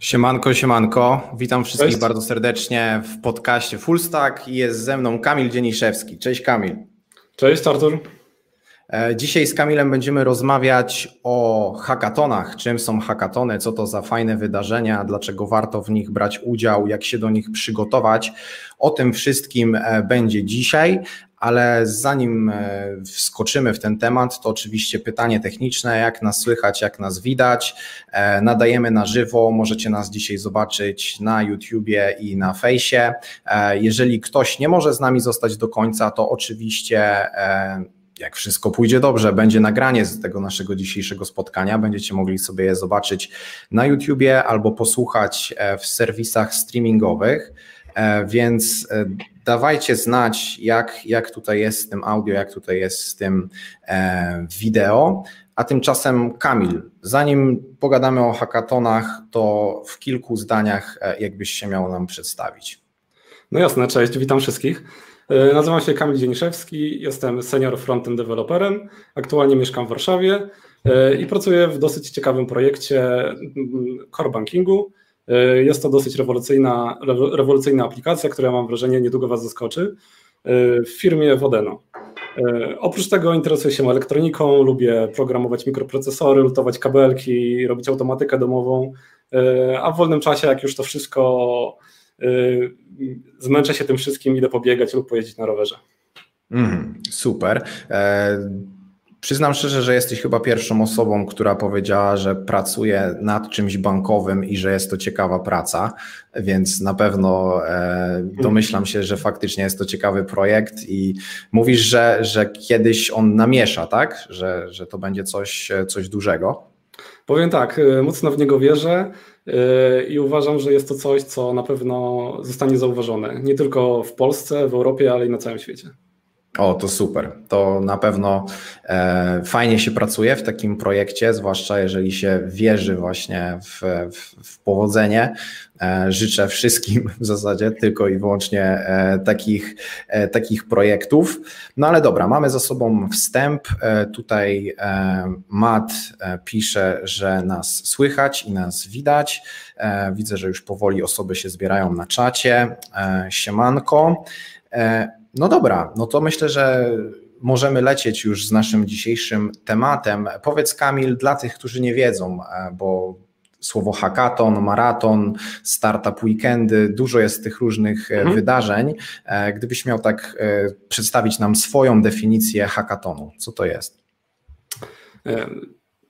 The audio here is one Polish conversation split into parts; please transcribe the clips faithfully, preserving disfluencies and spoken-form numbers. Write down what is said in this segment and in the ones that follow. Siemanko, siemanko. Witam wszystkich Cześć. bardzo serdecznie w podcaście Fullstack. Jest ze mną Kamil Dzieniszewski. Cześć Kamil. Cześć Artur. Dzisiaj z Kamilem będziemy rozmawiać o hackathonach. Czym są hackatony, co to za fajne wydarzenia, dlaczego warto w nich brać udział, jak się do nich przygotować. O tym wszystkim będzie dzisiaj. Ale zanim wskoczymy w ten temat, to oczywiście pytanie techniczne, jak nas słychać, jak nas widać. Nadajemy na żywo, możecie nas dzisiaj zobaczyć na YouTubie i na fejsie. Jeżeli ktoś nie może z nami zostać do końca, to oczywiście jak wszystko pójdzie dobrze, będzie nagranie z tego naszego dzisiejszego spotkania, będziecie mogli sobie je zobaczyć na YouTubie albo posłuchać w serwisach streamingowych, więc dawajcie znać, jak, jak tutaj jest z tym audio, jak tutaj jest z tym e, wideo. A tymczasem Kamil, zanim pogadamy o hackathonach, to w kilku zdaniach e, jakbyś się miał nam przedstawić. No jasne, cześć, witam wszystkich. E, nazywam się Kamil Dzieniszewski, jestem senior frontend developerem, aktualnie mieszkam w Warszawie e, i pracuję w dosyć ciekawym projekcie core bankingu. Jest to dosyć rewolucyjna, rewolucyjna aplikacja, która mam wrażenie niedługo Was zaskoczy, w firmie Vodeno. Oprócz tego interesuję się elektroniką, lubię programować mikroprocesory, lutować kabelki, robić automatykę domową, a w wolnym czasie, jak już to wszystko zmęczę się tym wszystkim, idę pobiegać lub pojeździć na rowerze. Mm, super. E- Przyznam szczerze, że jesteś chyba pierwszą osobą, która powiedziała, że pracuje nad czymś bankowym i że jest to ciekawa praca, więc na pewno e, domyślam się, że faktycznie jest to ciekawy projekt i mówisz, że, że kiedyś on namiesza, tak? Że, że to będzie coś, coś dużego. Powiem tak, mocno w niego wierzę i uważam, że jest to coś, co na pewno zostanie zauważone. Nie tylko w Polsce, w Europie, ale i na całym świecie. O, to super. To na pewno e, fajnie się pracuje w takim projekcie, zwłaszcza jeżeli się wierzy właśnie w, w, w powodzenie. E, życzę wszystkim w zasadzie tylko i wyłącznie e, takich, e, takich projektów. No ale dobra, mamy za sobą wstęp. E, tutaj e, Matt e, pisze, że nas słychać i nas widać. E, widzę, że już powoli osoby się zbierają na czacie. E, siemanko. E, No dobra, no to myślę, że możemy lecieć już z naszym dzisiejszym tematem. Powiedz Kamil, dla tych, którzy nie wiedzą, bo słowo hackathon, maraton, startup weekendy, dużo jest tych różnych mhm. wydarzeń. Gdybyś miał tak przedstawić nam swoją definicję hackathonu, co to jest?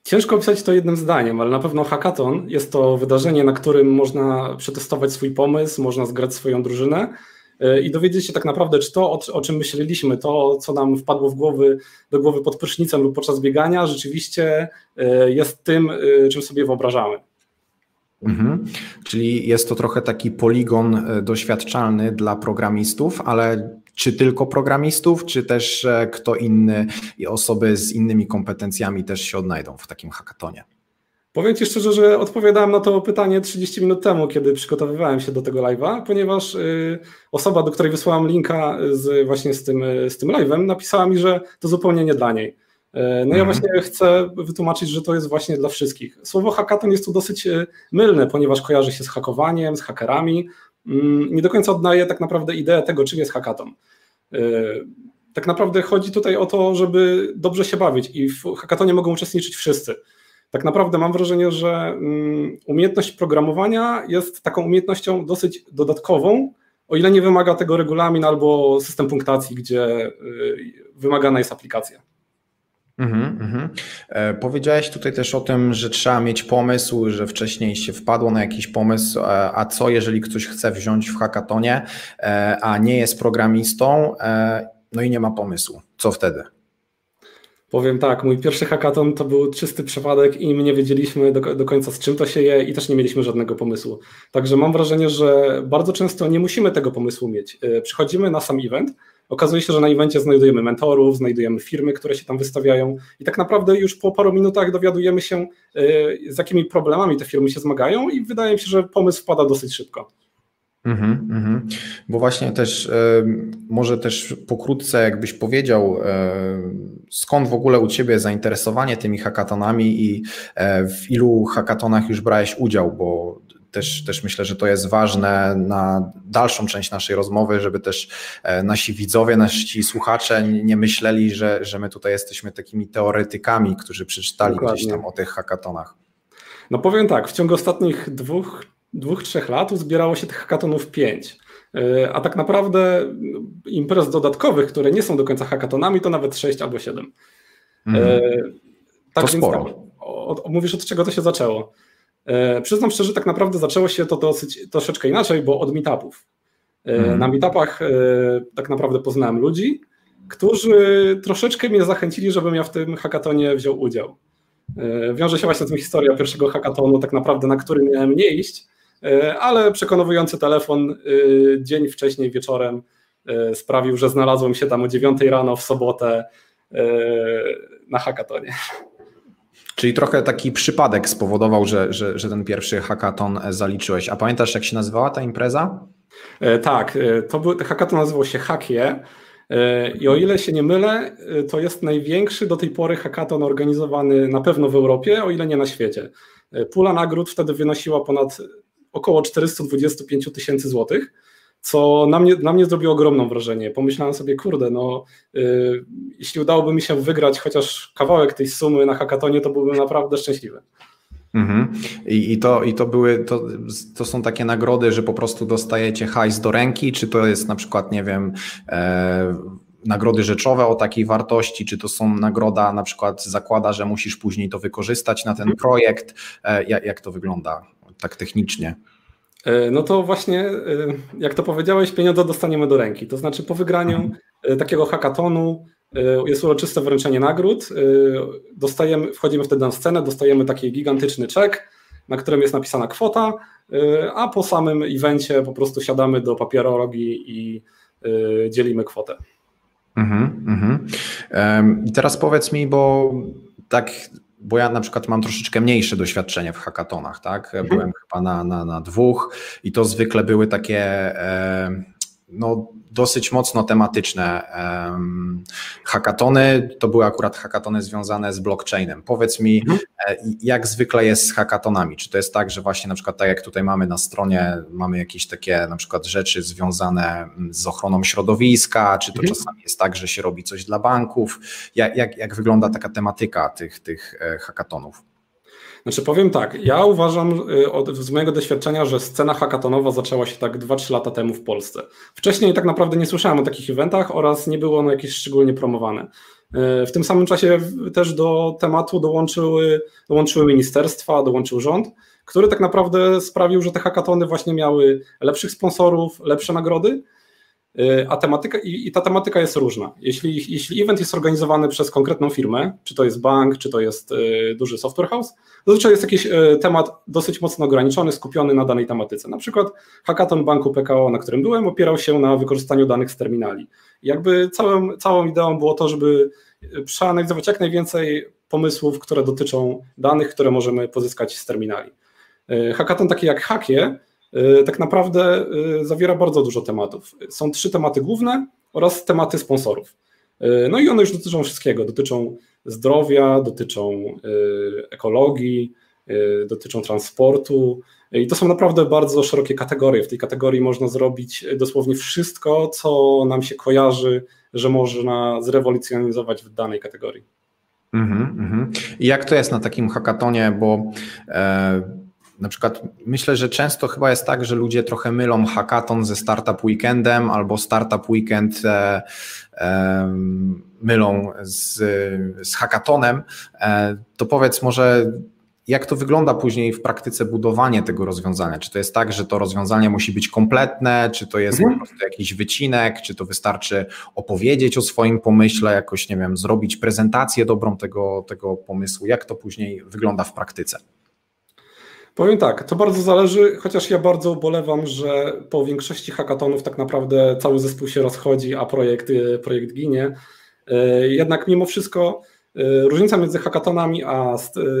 Ciężko opisać to jednym zdaniem, ale na pewno hackathon jest to wydarzenie, na którym można przetestować swój pomysł, można zgrać swoją drużynę i dowiedzieć się tak naprawdę, czy to, o czym myśleliśmy, to, co nam wpadło w głowy, do głowy pod prysznicem lub podczas biegania, rzeczywiście jest tym, czym sobie wyobrażamy. Mhm. Czyli jest to trochę taki poligon doświadczalny dla programistów, ale czy tylko programistów, czy też kto inny i osoby z innymi kompetencjami też się odnajdą w takim hackathonie? Powiem Ci szczerze, że odpowiadałem na to pytanie trzydzieści minut temu, kiedy przygotowywałem się do tego live'a, ponieważ y, osoba, do której wysłałem linka z, właśnie z tym, z tym live'em, napisała mi, że to zupełnie nie dla niej. Y, no mhm. ja właśnie chcę wytłumaczyć, że to jest właśnie dla wszystkich. Słowo hackathon jest tu dosyć mylne, ponieważ kojarzy się z hakowaniem, z hakerami. Y, nie do końca oddaje tak naprawdę ideę tego, czym jest hackathon. Y, tak naprawdę chodzi tutaj o to, żeby dobrze się bawić i w hackathonie mogą uczestniczyć wszyscy. Tak naprawdę mam wrażenie, że umiejętność programowania jest taką umiejętnością dosyć dodatkową, o ile nie wymaga tego regulamin albo system punktacji, gdzie wymagana jest aplikacja. Mm-hmm, mm-hmm. E, powiedziałeś tutaj też o tym, że trzeba mieć pomysł, że wcześniej się wpadło na jakiś pomysł, e, a co jeżeli ktoś chce wziąć w hackathonie, e, a nie jest programistą, e, no i nie ma pomysłu, co wtedy? Powiem tak, mój pierwszy hackathon to był czysty przypadek i my nie wiedzieliśmy do, do końca z czym to się je i też nie mieliśmy żadnego pomysłu. Także mam wrażenie, że bardzo często nie musimy tego pomysłu mieć. Przychodzimy na sam event, okazuje się, że na evencie znajdujemy mentorów, znajdujemy firmy, które się tam wystawiają i tak naprawdę już po paru minutach dowiadujemy się, z jakimi problemami te firmy się zmagają i wydaje mi się, że pomysł wpada dosyć szybko. Mm-hmm, mm-hmm. Bo właśnie też y, może też pokrótce jakbyś powiedział, y, skąd w ogóle u Ciebie zainteresowanie tymi hackathonami i y, w ilu hackathonach już brałeś udział, bo też, też myślę, że to jest ważne na dalszą część naszej rozmowy, żeby też nasi widzowie, nasi słuchacze nie myśleli, że, że my tutaj jesteśmy takimi teoretykami, którzy przeczytali Dokładnie. gdzieś tam o tych hackathonach. No powiem tak, w ciągu ostatnich dwóch, dwóch trzech lat zbierało się tych hackathonów pięć. A tak naprawdę imprez dodatkowych, które nie są do końca hackathonami, to nawet sześć albo siedem. Mm. Tak to więc sporo. Tak, o, o, mówisz, od czego to się zaczęło. E, przyznam szczerze, tak naprawdę zaczęło się to dosyć, troszeczkę inaczej, bo od meetupów. E, mm. Na meetupach e, tak naprawdę poznałem ludzi, którzy troszeczkę mnie zachęcili, żebym ja w tym hackathonie wziął udział. E, wiąże się właśnie z tym historia pierwszego hackathonu, tak naprawdę na który miałem nie iść, ale przekonujący telefon y, dzień wcześniej wieczorem y, sprawił, że znalazłem się tam o dziewiątej rano w sobotę y, na hackathonie. Czyli trochę taki przypadek spowodował, że, że, że ten pierwszy hackathon zaliczyłeś. A pamiętasz, jak się nazywała ta impreza? Y, tak, y, to był, hackathon nazywał się Hackie y, i o ile się nie mylę, y, to jest największy do tej pory hackathon organizowany na pewno w Europie, o ile nie na świecie. Y, pula nagród wtedy wynosiła ponad około czterysta dwadzieścia pięć tysięcy złotych, co na mnie, na mnie zrobiło ogromne wrażenie. Pomyślałem sobie, kurde, no yy, jeśli udałoby mi się wygrać chociaż kawałek tej sumy na hackathonie, to byłbym naprawdę szczęśliwy. Mm-hmm. I, i, to, i to, były, to, to są takie nagrody, że po prostu dostajecie hajs do ręki, czy to jest na przykład, nie wiem, e, nagrody rzeczowe o takiej wartości, czy to są nagroda, na przykład zakłada, że musisz później to wykorzystać na ten projekt, e, jak to wygląda? Tak technicznie. No to właśnie, jak to powiedziałeś, pieniądze dostaniemy do ręki. To znaczy po wygraniu takiego hackathonu jest uroczyste wręczenie nagród. Dostajemy, wchodzimy wtedy na scenę, dostajemy taki gigantyczny czek, na którym jest napisana kwota, a po samym evencie po prostu siadamy do papierologii i dzielimy kwotę. Mhm, mhm. I teraz powiedz mi, bo tak... Bo ja na przykład mam troszeczkę mniejsze doświadczenie w hackathonach, tak? Byłem chyba na, na, na dwóch i to zwykle były takie e, no, dosyć mocno tematyczne e, hackathony. To były akurat hackathony związane z blockchainem. Powiedz mi, e, jak zwykle jest z hackathonami? Czy to jest tak, że właśnie na przykład tak jak tutaj mamy na stronie, mamy jakieś takie na przykład rzeczy związane z ochroną środowiska, czy to czasami jest tak, że się robi coś dla banków? Jak, jak, jak wygląda taka tematyka tych, tych hackathonów? Znaczy powiem tak, ja uważam od, z mojego doświadczenia, że scena hackathonowa zaczęła się tak dwa trzy lata temu w Polsce. Wcześniej tak naprawdę nie słyszałem o takich eventach oraz nie były one jakieś szczególnie promowane. W tym samym czasie też do tematu dołączyły, dołączyły ministerstwa, dołączył rząd, który tak naprawdę sprawił, że te hackathony właśnie miały lepszych sponsorów, lepsze nagrody, a tematyka, i, i ta tematyka jest różna. Jeśli, jeśli event jest organizowany przez konkretną firmę, czy to jest bank, czy to jest y, duży software house, zazwyczaj jest jakiś y, temat dosyć mocno ograniczony, skupiony na danej tematyce. Na przykład hackathon banku P K O, na którym byłem, opierał się na wykorzystaniu danych z terminali. I jakby całym, całą ideą było to, żeby przeanalizować jak najwięcej pomysłów, które dotyczą danych, które możemy pozyskać z terminali. Y, hackathon taki jak Hackie, tak naprawdę zawiera bardzo dużo tematów. Są trzy tematy główne oraz tematy sponsorów. No i one już dotyczą wszystkiego. Dotyczą zdrowia, dotyczą ekologii, dotyczą transportu. I to są naprawdę bardzo szerokie kategorie. W tej kategorii można zrobić dosłownie wszystko, co nam się kojarzy, że można zrewolucjonizować w danej kategorii. Mm-hmm, mm-hmm. I jak to jest na takim hackathonie, bo... E- Na przykład myślę, że często chyba jest tak, że ludzie trochę mylą hackathon ze startup weekendem albo startup weekend e, e, mylą z, z hackathonem. E, to powiedz może, jak to wygląda później w praktyce budowanie tego rozwiązania? Czy to jest tak, że to rozwiązanie musi być kompletne, czy to jest mhm. po prostu jakiś wycinek, czy to wystarczy opowiedzieć o swoim pomyśle, jakoś, nie wiem, zrobić prezentację dobrą tego, tego pomysłu? Jak to później wygląda w praktyce? Powiem tak, to bardzo zależy, chociaż ja bardzo ubolewam, że po większości hackathonów tak naprawdę cały zespół się rozchodzi, a projekt, projekt ginie. Jednak mimo wszystko różnica między hackathonami a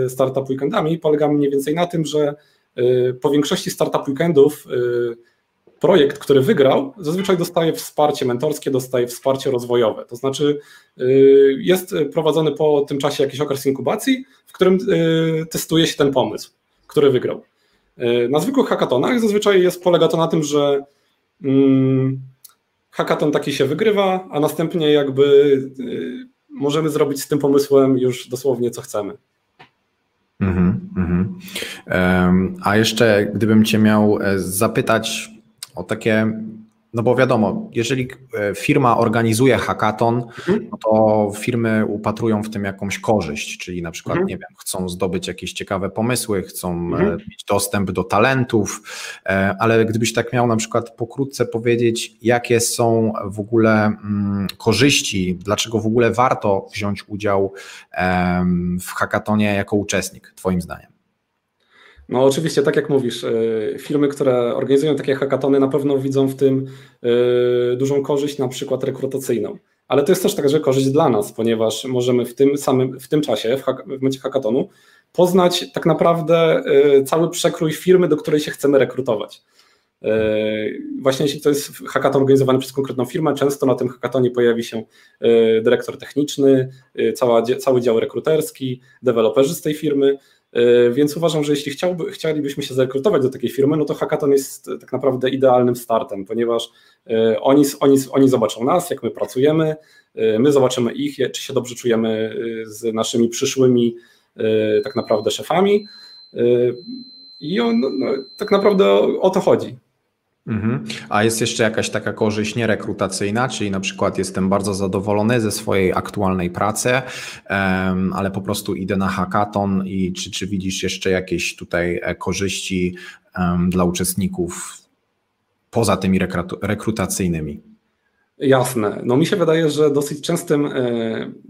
startup weekendami polega mniej więcej na tym, że po większości startup weekendów projekt, który wygrał, zazwyczaj dostaje wsparcie mentorskie, dostaje wsparcie rozwojowe. To znaczy jest prowadzony po tym czasie jakiś okres inkubacji, w którym testuje się ten pomysł, który wygrał. Na zwykłych hackathonach zazwyczaj jest, polega to na tym, że hmm, hackathon taki się wygrywa, a następnie jakby hmm, możemy zrobić z tym pomysłem już dosłownie co chcemy. Mm-hmm, mm-hmm. Um, a jeszcze gdybym Cię miał zapytać o takie, no bo wiadomo, jeżeli firma organizuje hackathon, mm-hmm. no to firmy upatrują w tym jakąś korzyść, czyli na przykład, mm-hmm. nie wiem, chcą zdobyć jakieś ciekawe pomysły, chcą mm-hmm. mieć dostęp do talentów, ale gdybyś tak miał na przykład pokrótce powiedzieć, jakie są w ogóle mm, korzyści, dlaczego w ogóle warto wziąć udział em, w hackathonie jako uczestnik, Twoim zdaniem? No oczywiście, tak jak mówisz, firmy, które organizują takie hackathony, na pewno widzą w tym dużą korzyść, na przykład rekrutacyjną. Ale to jest też także korzyść dla nas, ponieważ możemy w tym samym, w tym czasie, w, hak- w momencie hackathonu, poznać tak naprawdę cały przekrój firmy, do której się chcemy rekrutować. Właśnie jeśli to jest hackathon organizowany przez konkretną firmę, często na tym hackathonie pojawi się dyrektor techniczny, cała, cały dział rekruterski, deweloperzy z tej firmy. Więc uważam, że jeśli chciałby, chcielibyśmy się zarekrutować do takiej firmy, no to hackathon jest tak naprawdę idealnym startem, ponieważ oni, oni, oni zobaczą nas, jak my pracujemy, my zobaczymy ich, czy się dobrze czujemy z naszymi przyszłymi tak naprawdę szefami i on, no, tak naprawdę o, o to chodzi. Mhm. A jest jeszcze jakaś taka korzyść nierekrutacyjna, czyli na przykład jestem bardzo zadowolony ze swojej aktualnej pracy, um, ale po prostu idę na hackathon i czy, czy widzisz jeszcze jakieś tutaj korzyści um, dla uczestników poza tymi rekru- rekrutacyjnymi? Jasne. No mi się wydaje, że dosyć częstym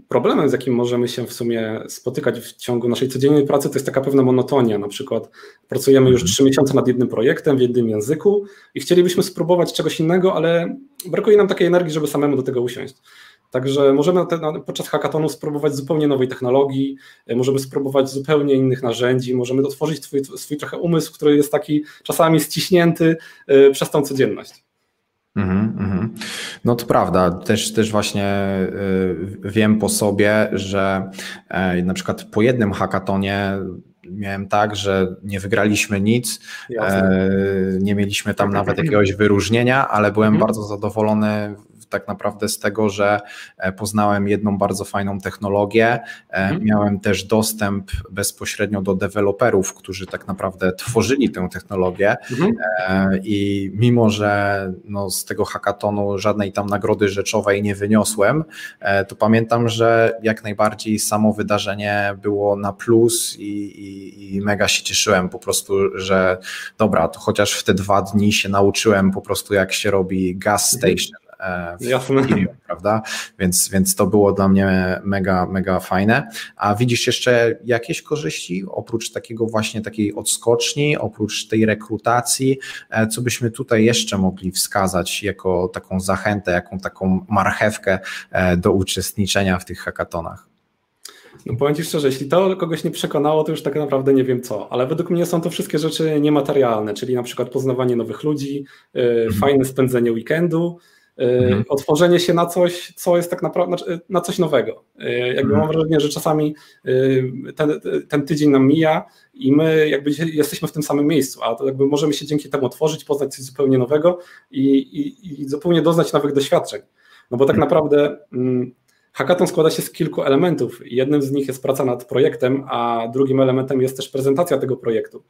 problemem, z jakim możemy się w sumie spotykać w ciągu naszej codziennej pracy, to jest taka pewna monotonia. Na przykład pracujemy już trzy miesiące nad jednym projektem w jednym języku i chcielibyśmy spróbować czegoś innego, ale brakuje nam takiej energii, żeby samemu do tego usiąść. Także możemy podczas hackathonu spróbować zupełnie nowej technologii, możemy spróbować zupełnie innych narzędzi, możemy otworzyć swój, swój trochę umysł, który jest taki czasami ściśnięty przez tą codzienność. No to prawda, też, też właśnie wiem po sobie, że na przykład po jednym hackathonie miałem tak, że nie wygraliśmy nic, Jasne. nie mieliśmy tam nawet jakiegoś wyróżnienia, ale byłem mhm. bardzo zadowolony tak naprawdę z tego, że poznałem jedną bardzo fajną technologię, mhm. miałem też dostęp bezpośrednio do deweloperów, którzy tak naprawdę tworzyli tę technologię mhm. i mimo, że no z tego hackathonu żadnej tam nagrody rzeczowej nie wyniosłem, to pamiętam, że jak najbardziej samo wydarzenie było na plus i, i, i mega się cieszyłem po prostu, że dobra, to chociaż w te dwa dni się nauczyłem po prostu jak się robi gas station, w firmie, prawda? Więc, więc to było dla mnie mega, mega fajne. A widzisz jeszcze jakieś korzyści oprócz takiego właśnie takiej odskoczni, oprócz tej rekrutacji, co byśmy tutaj jeszcze mogli wskazać jako taką zachętę, jaką taką marchewkę do uczestniczenia w tych hackathonach? No powiem Ci szczerze, jeśli to kogoś nie przekonało, to już tak naprawdę nie wiem co, ale według mnie są to wszystkie rzeczy niematerialne, czyli na przykład poznawanie nowych ludzi, mhm. fajne spędzenie weekendu, Mm. otworzenie się na coś, co jest tak naprawdę, na coś nowego. Jakby mm. mam wrażenie, że czasami ten, ten tydzień nam mija i my jakby jesteśmy w tym samym miejscu, a to jakby możemy się dzięki temu otworzyć, poznać coś zupełnie nowego i, i, i zupełnie doznać nowych doświadczeń. No bo tak mm. naprawdę mm, hackathon składa się z kilku elementów. Jednym z nich jest praca nad projektem, a drugim elementem jest też prezentacja tego projektu.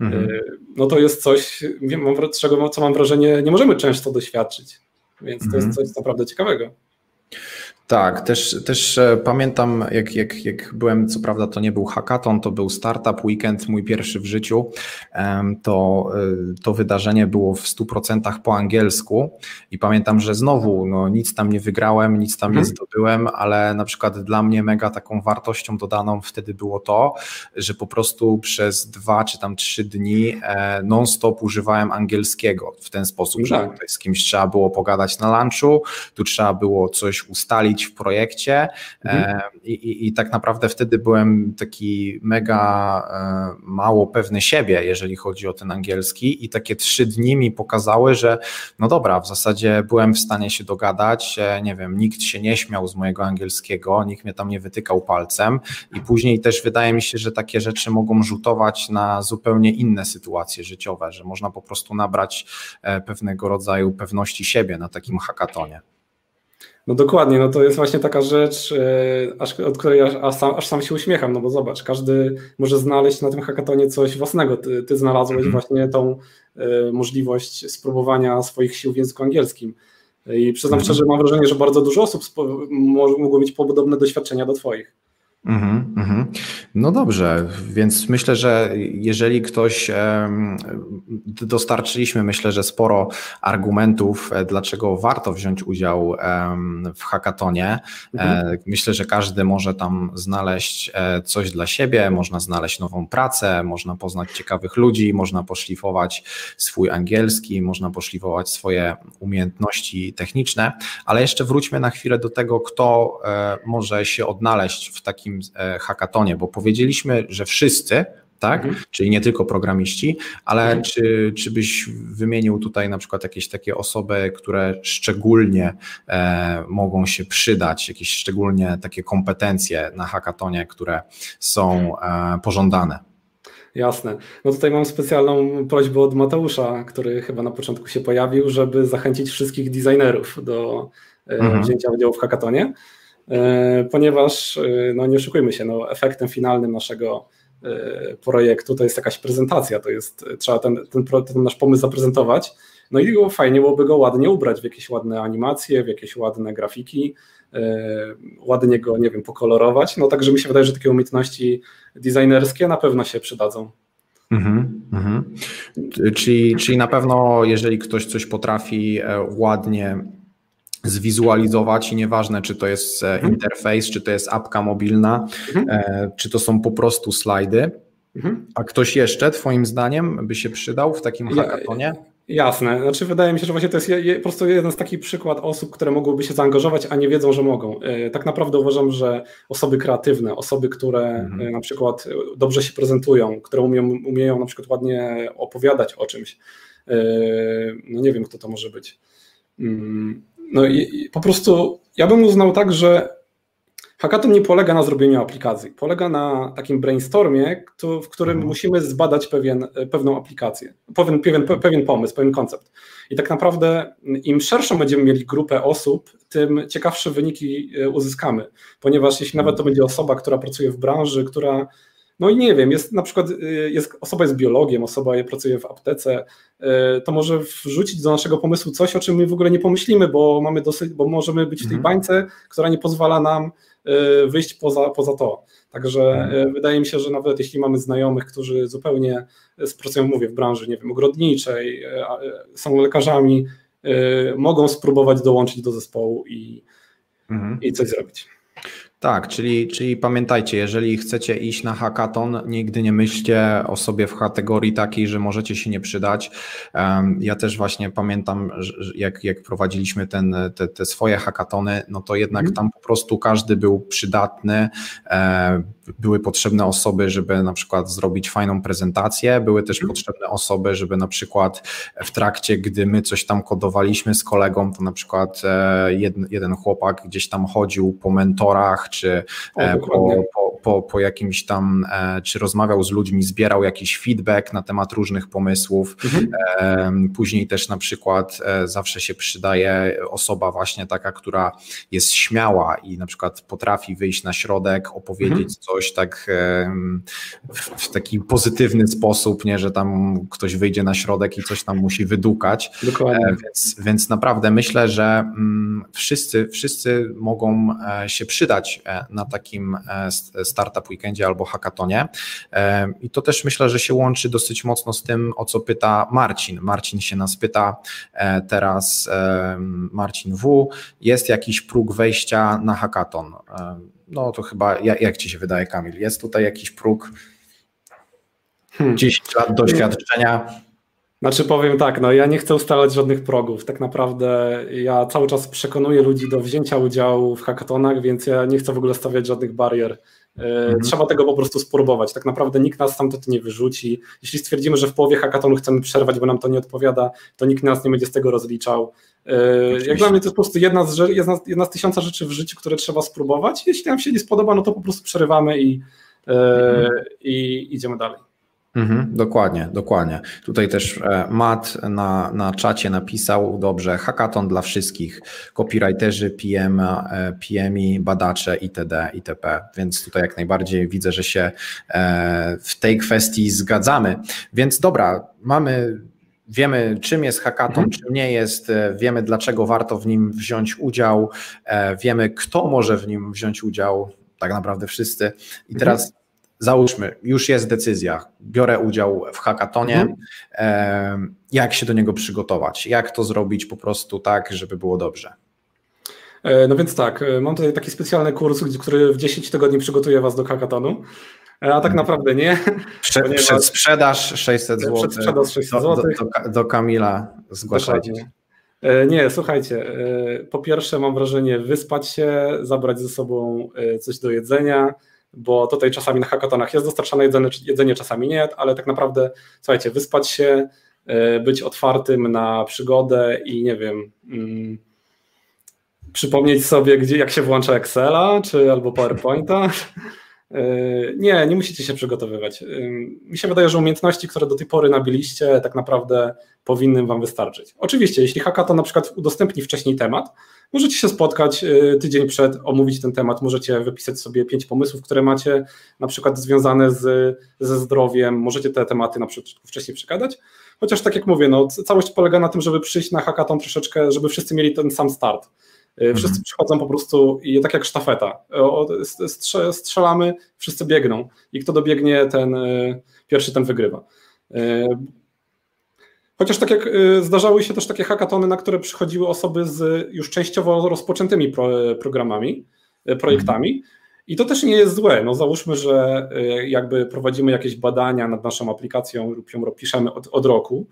Mm. No to jest coś, mam, czego, co mam wrażenie, nie możemy często doświadczyć. Więc to jest coś naprawdę ciekawego. Tak, też, też pamiętam, jak, jak, jak byłem, co prawda to nie był hackathon, to był startup weekend, mój pierwszy w życiu, to, to wydarzenie było w stu procentach po angielsku i pamiętam, że znowu no, nic tam nie wygrałem, nic tam nie zdobyłem, ale na przykład dla mnie mega taką wartością dodaną wtedy było to, że po prostu przez dwa czy tam trzy dni non-stop używałem angielskiego w ten sposób, że tutaj z kimś trzeba było pogadać na lunchu, tu trzeba było coś ustalić, pochwalić w projekcie mhm. I, i, i tak naprawdę wtedy byłem taki mega mało pewny siebie, jeżeli chodzi o ten angielski, i takie trzy dni mi pokazały, że no dobra, w zasadzie byłem w stanie się dogadać, nie wiem, nikt się nie śmiał z mojego angielskiego, nikt mnie tam nie wytykał palcem, i później też wydaje mi się, że takie rzeczy mogą rzutować na zupełnie inne sytuacje życiowe, że można po prostu nabrać pewnego rodzaju pewności siebie na takim hackathonie. No dokładnie, no to jest właśnie taka rzecz, aż, od której aż, aż, sam, aż sam się uśmiecham, no bo zobacz, każdy może znaleźć na tym hackathonie coś własnego. Ty, ty znalazłeś mm-hmm. właśnie tą y, możliwość spróbowania swoich sił w języku angielskim. I przyznam mm-hmm. szczerze, mam wrażenie, że bardzo dużo osób spo- mo- mogło mieć podobne doświadczenia do twoich. Mhm, mhm. No dobrze, więc myślę, że jeżeli ktoś, dostarczyliśmy myślę, że sporo argumentów, dlaczego warto wziąć udział w hackathonie. Mhm. Myślę, że każdy może tam znaleźć coś dla siebie, można znaleźć nową pracę, można poznać ciekawych ludzi, można poszlifować swój angielski, można poszlifować swoje umiejętności techniczne, ale jeszcze wróćmy na chwilę do tego, kto może się odnaleźć w takim hackathonie, bo powiedzieliśmy, że wszyscy, tak? Mhm. Czyli nie tylko programiści, ale mhm. czy, czy byś wymienił tutaj na przykład jakieś takie osoby, które szczególnie e, mogą się przydać, jakieś szczególnie takie kompetencje na hackathonie, które są e, pożądane? Jasne. No tutaj mam specjalną prośbę od Mateusza, który chyba na początku się pojawił, żeby zachęcić wszystkich designerów do e, mhm. wzięcia udziału w hackathonie. Ponieważ, no nie oszukujmy się, no efektem finalnym naszego projektu to jest jakaś prezentacja, to jest, trzeba ten, ten, ten nasz pomysł zaprezentować, no i fajnie byłoby go ładnie ubrać w jakieś ładne animacje, w jakieś ładne grafiki, ładnie go, nie wiem, pokolorować, no także mi się wydaje, że takie umiejętności designerskie na pewno się przydadzą. Mhm, mhm. Czyli, czyli na pewno, jeżeli ktoś coś potrafi ładnie zwizualizować i nieważne, czy to jest mhm. interfejs, czy to jest apka mobilna, mhm. czy to są po prostu slajdy, mhm. a ktoś jeszcze twoim zdaniem by się przydał w takim hackathonie? Jasne, znaczy wydaje mi się, że właśnie to jest je, po prostu jeden z takich przykład osób, które mogłyby się zaangażować, a nie wiedzą, że mogą. Tak naprawdę uważam, że osoby kreatywne, osoby, które mhm. na przykład dobrze się prezentują, które umieją, umieją na przykład ładnie opowiadać o czymś, no nie wiem, kto to może być. No i po prostu ja bym uznał tak, że hackathon nie polega na zrobieniu aplikacji, polega na takim brainstormie, w którym mhm. musimy zbadać pewien, pewną aplikację, pewien, pewien, pewien pomysł, pewien koncept. I tak naprawdę im szerszą będziemy mieli grupę osób, tym ciekawsze wyniki uzyskamy, ponieważ jeśli nawet to będzie osoba, która pracuje w branży, która... No i nie wiem, jest na przykład jest, osoba jest biologiem, osoba pracuje w aptece, to może wrzucić do naszego pomysłu coś, o czym my w ogóle nie pomyślimy, bo mamy dosyć, bo możemy być w tej bańce, która nie pozwala nam wyjść poza, poza to. Także wydaje mi się, że nawet jeśli mamy znajomych, którzy zupełnie pracują, mówię, w branży, nie wiem, ogrodniczej, są lekarzami, mogą spróbować dołączyć do zespołu i, mhm. i coś zrobić. Tak, czyli, czyli pamiętajcie, jeżeli chcecie iść na hackathon, nigdy nie myślcie o sobie w kategorii takiej, że możecie się nie przydać. Ja też właśnie pamiętam, jak, jak prowadziliśmy ten, te, te swoje hackathony, no to jednak mm. tam po prostu każdy był przydatny, były potrzebne osoby, żeby na przykład zrobić fajną prezentację, były też mm. potrzebne osoby, żeby na przykład w trakcie, gdy my coś tam kodowaliśmy z kolegą, to na przykład jeden, jeden chłopak gdzieś tam chodził po mentorach, czy o, po, po, po, po jakimś tam, czy rozmawiał z ludźmi, zbierał jakiś feedback na temat różnych pomysłów. Mhm. Później też na przykład zawsze się przydaje osoba właśnie taka, która jest śmiała i na przykład potrafi wyjść na środek, opowiedzieć mhm. coś tak w, w taki pozytywny sposób, nie, że tam ktoś wyjdzie na środek i coś tam musi wydukać. Dokładnie. Więc, więc naprawdę myślę, że wszyscy, wszyscy mogą się przydać na takim startup weekendzie albo hackathonie. I to też myślę, że się łączy dosyć mocno z tym, o co pyta Marcin. Marcin się nas pyta teraz, Marcin W. Jest jakiś próg wejścia na hackathon? No to chyba, jak ci się wydaje, Kamil? Jest tutaj jakiś próg dziesięć lat doświadczenia? Znaczy powiem tak, no ja nie chcę ustalać żadnych progów. Tak naprawdę ja cały czas przekonuję ludzi do wzięcia udziału w hackathonach, więc ja nie chcę w ogóle stawiać żadnych barier. Mhm. Trzeba tego po prostu spróbować. Tak naprawdę nikt nas stamtąd nie wyrzuci. Jeśli stwierdzimy, że w połowie hackathonu chcemy przerwać, bo nam to nie odpowiada, to nikt nas nie będzie z tego rozliczał. Oczywiście. Jak dla mnie to jest po prostu jedna z, jedna z tysiąca rzeczy w życiu, które trzeba spróbować. Jeśli nam się nie spodoba, no to po prostu przerywamy i, mhm. i idziemy dalej. Mhm, dokładnie, dokładnie. Tutaj też Matt na, na czacie napisał, dobrze, hackathon dla wszystkich, copywriterzy, P M, P M I, badacze itd., itp., więc tutaj jak najbardziej widzę, że się w tej kwestii zgadzamy. Więc dobra, mamy... Wiemy, czym jest hackathon, mhm. czym nie jest, wiemy, dlaczego warto w nim wziąć udział, wiemy, kto może w nim wziąć udział, tak naprawdę wszyscy. I teraz mhm. załóżmy, już jest decyzja, biorę udział w hackathonie, mhm. jak się do niego przygotować, jak to zrobić po prostu tak, żeby było dobrze. No więc tak, mam tutaj taki specjalny kurs, który w dziesięć tygodni przygotuje Was do hackathonu. A tak naprawdę nie. Przed, ponieważ... przed sprzedaż sześćset złotych. Przed sprzedaż sześćset złotych. Do, do, do Kamila zgłaszajcie. Dokładnie. Nie, słuchajcie. Po pierwsze mam wrażenie wyspać się, zabrać ze sobą coś do jedzenia, bo tutaj czasami na hackathonach jest dostarczane jedzenie, jedzenie czasami nie, ale tak naprawdę, słuchajcie, wyspać się, być otwartym na przygodę i nie wiem... Mm, przypomnieć sobie, gdzie, jak się włącza Excela czy albo PowerPointa. Nie, nie musicie się przygotowywać. Mi się wydaje, że umiejętności, które do tej pory nabiliście, tak naprawdę powinny wam wystarczyć. Oczywiście, jeśli hackathon na przykład udostępni wcześniej temat, możecie się spotkać tydzień przed, omówić ten temat, możecie wypisać sobie pięć pomysłów, które macie, na przykład związane z, ze zdrowiem, możecie te tematy na przykład wcześniej przegadać. Chociaż tak jak mówię, no, całość polega na tym, żeby przyjść na hackathon troszeczkę, żeby wszyscy mieli ten sam start. Wszyscy mhm. przychodzą po prostu i tak jak sztafeta, strzelamy, wszyscy biegną i kto dobiegnie, ten pierwszy ten wygrywa. Chociaż tak jak zdarzały się też takie hackatony, na które przychodziły osoby z już częściowo rozpoczętymi pro, programami, projektami mhm. i to też nie jest złe. No załóżmy, że jakby prowadzimy jakieś badania nad naszą aplikacją lub ją piszemy od, od roku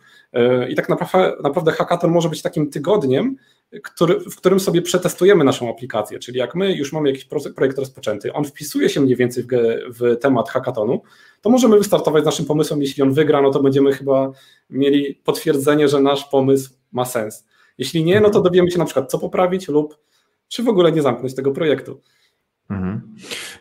i tak naprawdę, naprawdę hackathon może być takim tygodniem, Który, w którym sobie przetestujemy naszą aplikację, czyli jak my już mamy jakiś projekt rozpoczęty, on wpisuje się mniej więcej w, w temat hackathonu, to możemy wystartować z naszym pomysłem, jeśli on wygra, no to będziemy chyba mieli potwierdzenie, że nasz pomysł ma sens. Jeśli nie, no to dowiemy się na przykład co poprawić lub czy w ogóle nie zamknąć tego projektu. Mhm.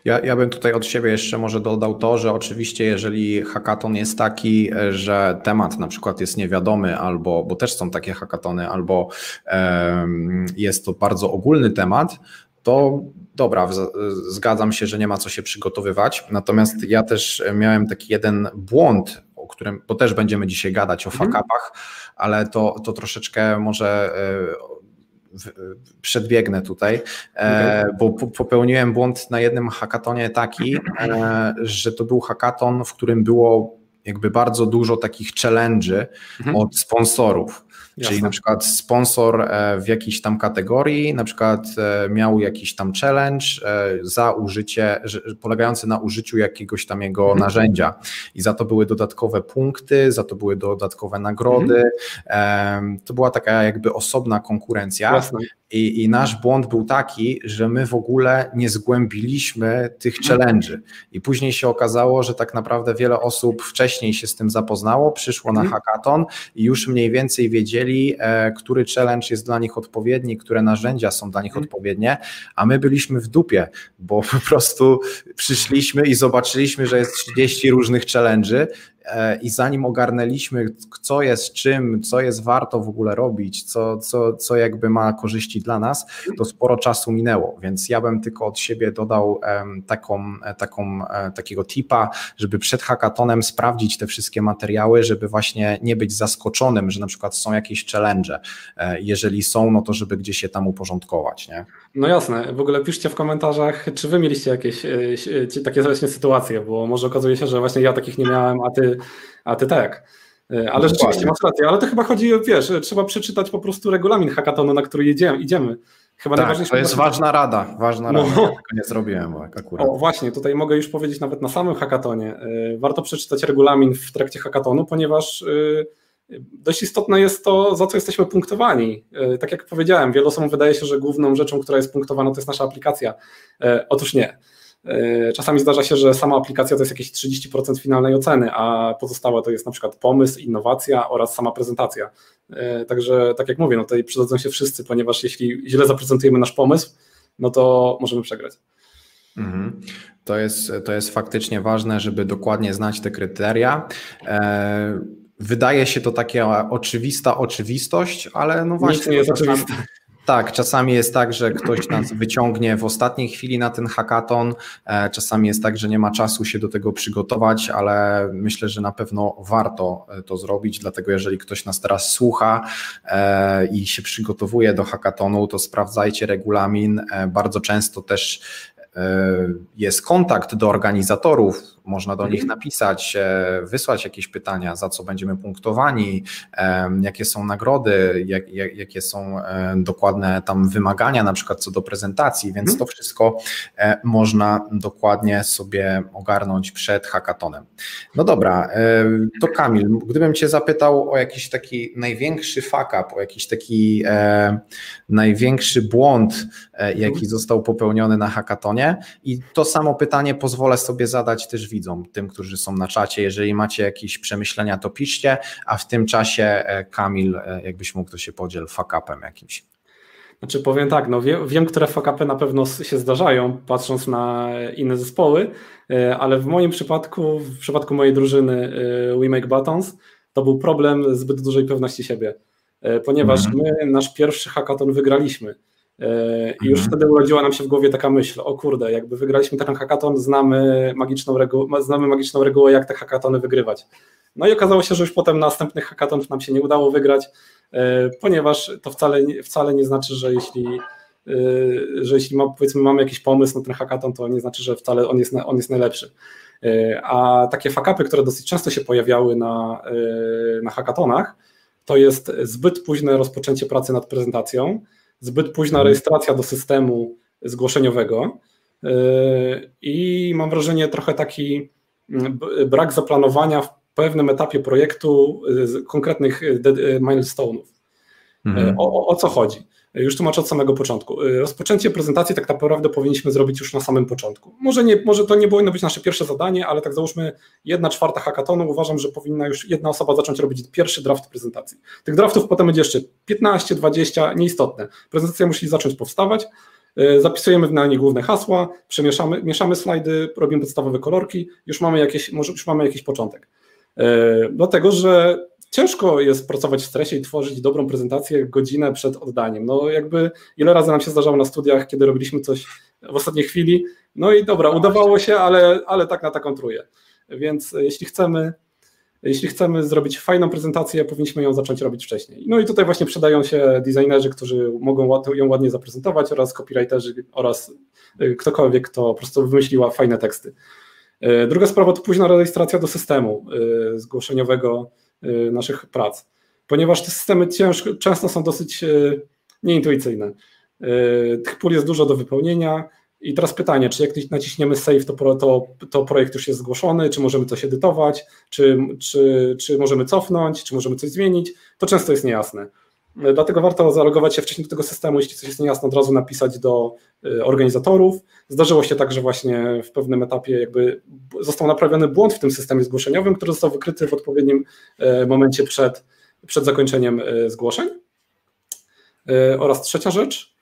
Ja, ja bym tutaj od siebie jeszcze może dodał to, że oczywiście jeżeli hackathon jest taki, że temat na przykład jest niewiadomy albo, bo też są takie hackatony, albo um, jest to bardzo ogólny temat, to dobra, zgadzam się, że nie ma co się przygotowywać, natomiast ja też miałem taki jeden błąd, o którym, bo też będziemy dzisiaj gadać o fuck upach, mhm. ale to, to troszeczkę może... Yy, przedbiegnę tutaj, bo popełniłem błąd na jednym hackatonie taki, że to był hackaton, w którym było jakby bardzo dużo takich challenge'y mhm. od sponsorów. Jasne. Czyli na przykład sponsor w jakiejś tam kategorii, na przykład miał jakiś tam challenge za użycie, polegający na użyciu jakiegoś tam jego mhm. narzędzia i za to były dodatkowe punkty, za to były dodatkowe nagrody, mhm. to była taka jakby osobna konkurencja i, i nasz błąd był taki, że my w ogóle nie zgłębiliśmy tych challenge'y i później się okazało, że tak naprawdę wiele osób wcześniej się z tym zapoznało, przyszło mhm. na hackathon i już mniej więcej wiedzieli, który challenge jest dla nich odpowiedni, które narzędzia są dla nich hmm. odpowiednie, a my byliśmy w dupie, bo po prostu przyszliśmy i zobaczyliśmy, że jest trzydzieści różnych challenge'y i zanim ogarnęliśmy, co jest czym, co jest warto w ogóle robić, co, co, co jakby ma korzyści dla nas, to sporo czasu minęło, więc ja bym tylko od siebie dodał taką, taką, takiego tipa, żeby przed hackathonem sprawdzić te wszystkie materiały, żeby właśnie nie być zaskoczonym, że na przykład są jakieś challenge, jeżeli są, no to żeby gdzieś je tam uporządkować, nie? No jasne, w ogóle piszcie w komentarzach, czy wy mieliście jakieś takie właśnie sytuacje, bo może okazuje się, że właśnie ja takich nie miałem, a ty a ty tak. Ale dokładnie. Rzeczywiście masz rację, ale to chyba chodzi, wiesz, trzeba przeczytać po prostu regulamin hackathonu, na który jedziemy, idziemy. Chyba tak, najważniejsze. To jest właśnie... ważna rada, ważna rada, no. Ja tego nie zrobiłem akurat. O, właśnie, tutaj mogę już powiedzieć nawet na samym hackathonie, warto przeczytać regulamin w trakcie hackathonu, ponieważ Dość istotne jest to, za co jesteśmy punktowani. Tak jak powiedziałem, wielu osobom wydaje się, że główną rzeczą, która jest punktowana, to jest nasza aplikacja. Otóż nie. Czasami zdarza się, że sama aplikacja to jest jakieś trzydzieści procent finalnej oceny, a pozostałe to jest na przykład pomysł, innowacja oraz sama prezentacja. Także tak jak mówię, no tutaj przydadzą się wszyscy, ponieważ jeśli źle zaprezentujemy nasz pomysł, no to możemy przegrać. Mhm. To jest, to jest faktycznie ważne, żeby dokładnie znać te kryteria. E- Wydaje się to taka oczywista oczywistość, ale no właśnie. Nic nie jest czasami, oczywiste. Tak, czasami jest tak, że ktoś nas wyciągnie w ostatniej chwili na ten hackathon, czasami jest tak, że nie ma czasu się do tego przygotować, ale myślę, że na pewno warto to zrobić, dlatego jeżeli ktoś nas teraz słucha i się przygotowuje do hackathonu, to sprawdzajcie regulamin. Bardzo często też jest kontakt do organizatorów, można do nich napisać, wysłać jakieś pytania, za co będziemy punktowani, jakie są nagrody, jak, jak, jakie są dokładne tam wymagania, na przykład co do prezentacji, więc to wszystko można dokładnie sobie ogarnąć przed hackathonem. No dobra, to Kamil, gdybym Cię zapytał o jakiś taki największy fuck up, o jakiś taki e, największy błąd, jaki został popełniony na hackathonie, i to samo pytanie pozwolę sobie zadać też widzom, tym, którzy są na czacie. Jeżeli macie jakieś przemyślenia, to piszcie, a w tym czasie Kamil, jakbyś mógł, to się podziel fuck-upem jakimś. Znaczy powiem tak, no wie, wiem, które fuck-upy na pewno się zdarzają, patrząc na inne zespoły, ale w moim przypadku, w przypadku mojej drużyny WeMake Buttons, to był problem zbyt dużej pewności siebie, ponieważ mm. my nasz pierwszy hackathon wygraliśmy. I już wtedy urodziła nam się w głowie taka myśl, o kurde, jakby wygraliśmy ten hackathon, znamy magiczną regułę, znamy magiczną regułę, jak te hackathony wygrywać. No i okazało się, że już potem następnych hackathonów nam się nie udało wygrać, ponieważ to wcale, wcale nie znaczy, że jeśli, że jeśli ma, powiedzmy, mamy jakiś pomysł na ten hackathon, to nie znaczy, że wcale on jest, on jest najlepszy. A takie fuck-upy, które dosyć często się pojawiały na, na hackathonach, to jest zbyt późne rozpoczęcie pracy nad prezentacją, zbyt późna rejestracja do systemu zgłoszeniowego i mam wrażenie trochę taki brak zaplanowania w pewnym etapie projektu konkretnych milestone'ów. Mhm. O, o co chodzi? Już tłumaczę od samego początku. Rozpoczęcie prezentacji tak naprawdę powinniśmy zrobić już na samym początku. Może, nie, może to nie powinno być nasze pierwsze zadanie, ale tak załóżmy jedna czwarta hackathonu, uważam, że powinna już jedna osoba zacząć robić pierwszy draft prezentacji. Tych draftów potem będzie jeszcze piętnaście, dwadzieścia, nieistotne. Prezentacja musi zacząć powstawać, zapisujemy na nie główne hasła, przemieszamy, mieszamy slajdy, robimy podstawowe kolorki, już mamy jakieś, może już mamy jakiś początek. Dlatego, że ciężko jest pracować w stresie i tworzyć dobrą prezentację godzinę przed oddaniem. No jakby ile razy nam się zdarzało na studiach, kiedy robiliśmy coś w ostatniej chwili, no i dobra, udawało się, ale, ale tak na taką truję. Więc jeśli chcemy, jeśli chcemy zrobić fajną prezentację, powinniśmy ją zacząć robić wcześniej. No i tutaj właśnie przydają się designerzy, którzy mogą ją ładnie zaprezentować, oraz copywriterzy, oraz ktokolwiek, kto po prostu wymyśliła fajne teksty. Druga sprawa to późna rejestracja do systemu zgłoszeniowego naszych prac, ponieważ te systemy ciężko, często są dosyć nieintuicyjne. Tych pól jest dużo do wypełnienia i teraz pytanie, czy jak naciśniemy save, to, to, to projekt już jest zgłoszony, czy możemy coś edytować, czy, czy, czy możemy cofnąć, czy możemy coś zmienić, to często jest niejasne. Dlatego warto zalogować się wcześniej do tego systemu, jeśli coś jest niejasne, od razu napisać do organizatorów. Zdarzyło się tak, że właśnie w pewnym etapie jakby został naprawiony błąd w tym systemie zgłoszeniowym, który został wykryty w odpowiednim momencie przed, przed zakończeniem zgłoszeń. Oraz trzecia rzecz,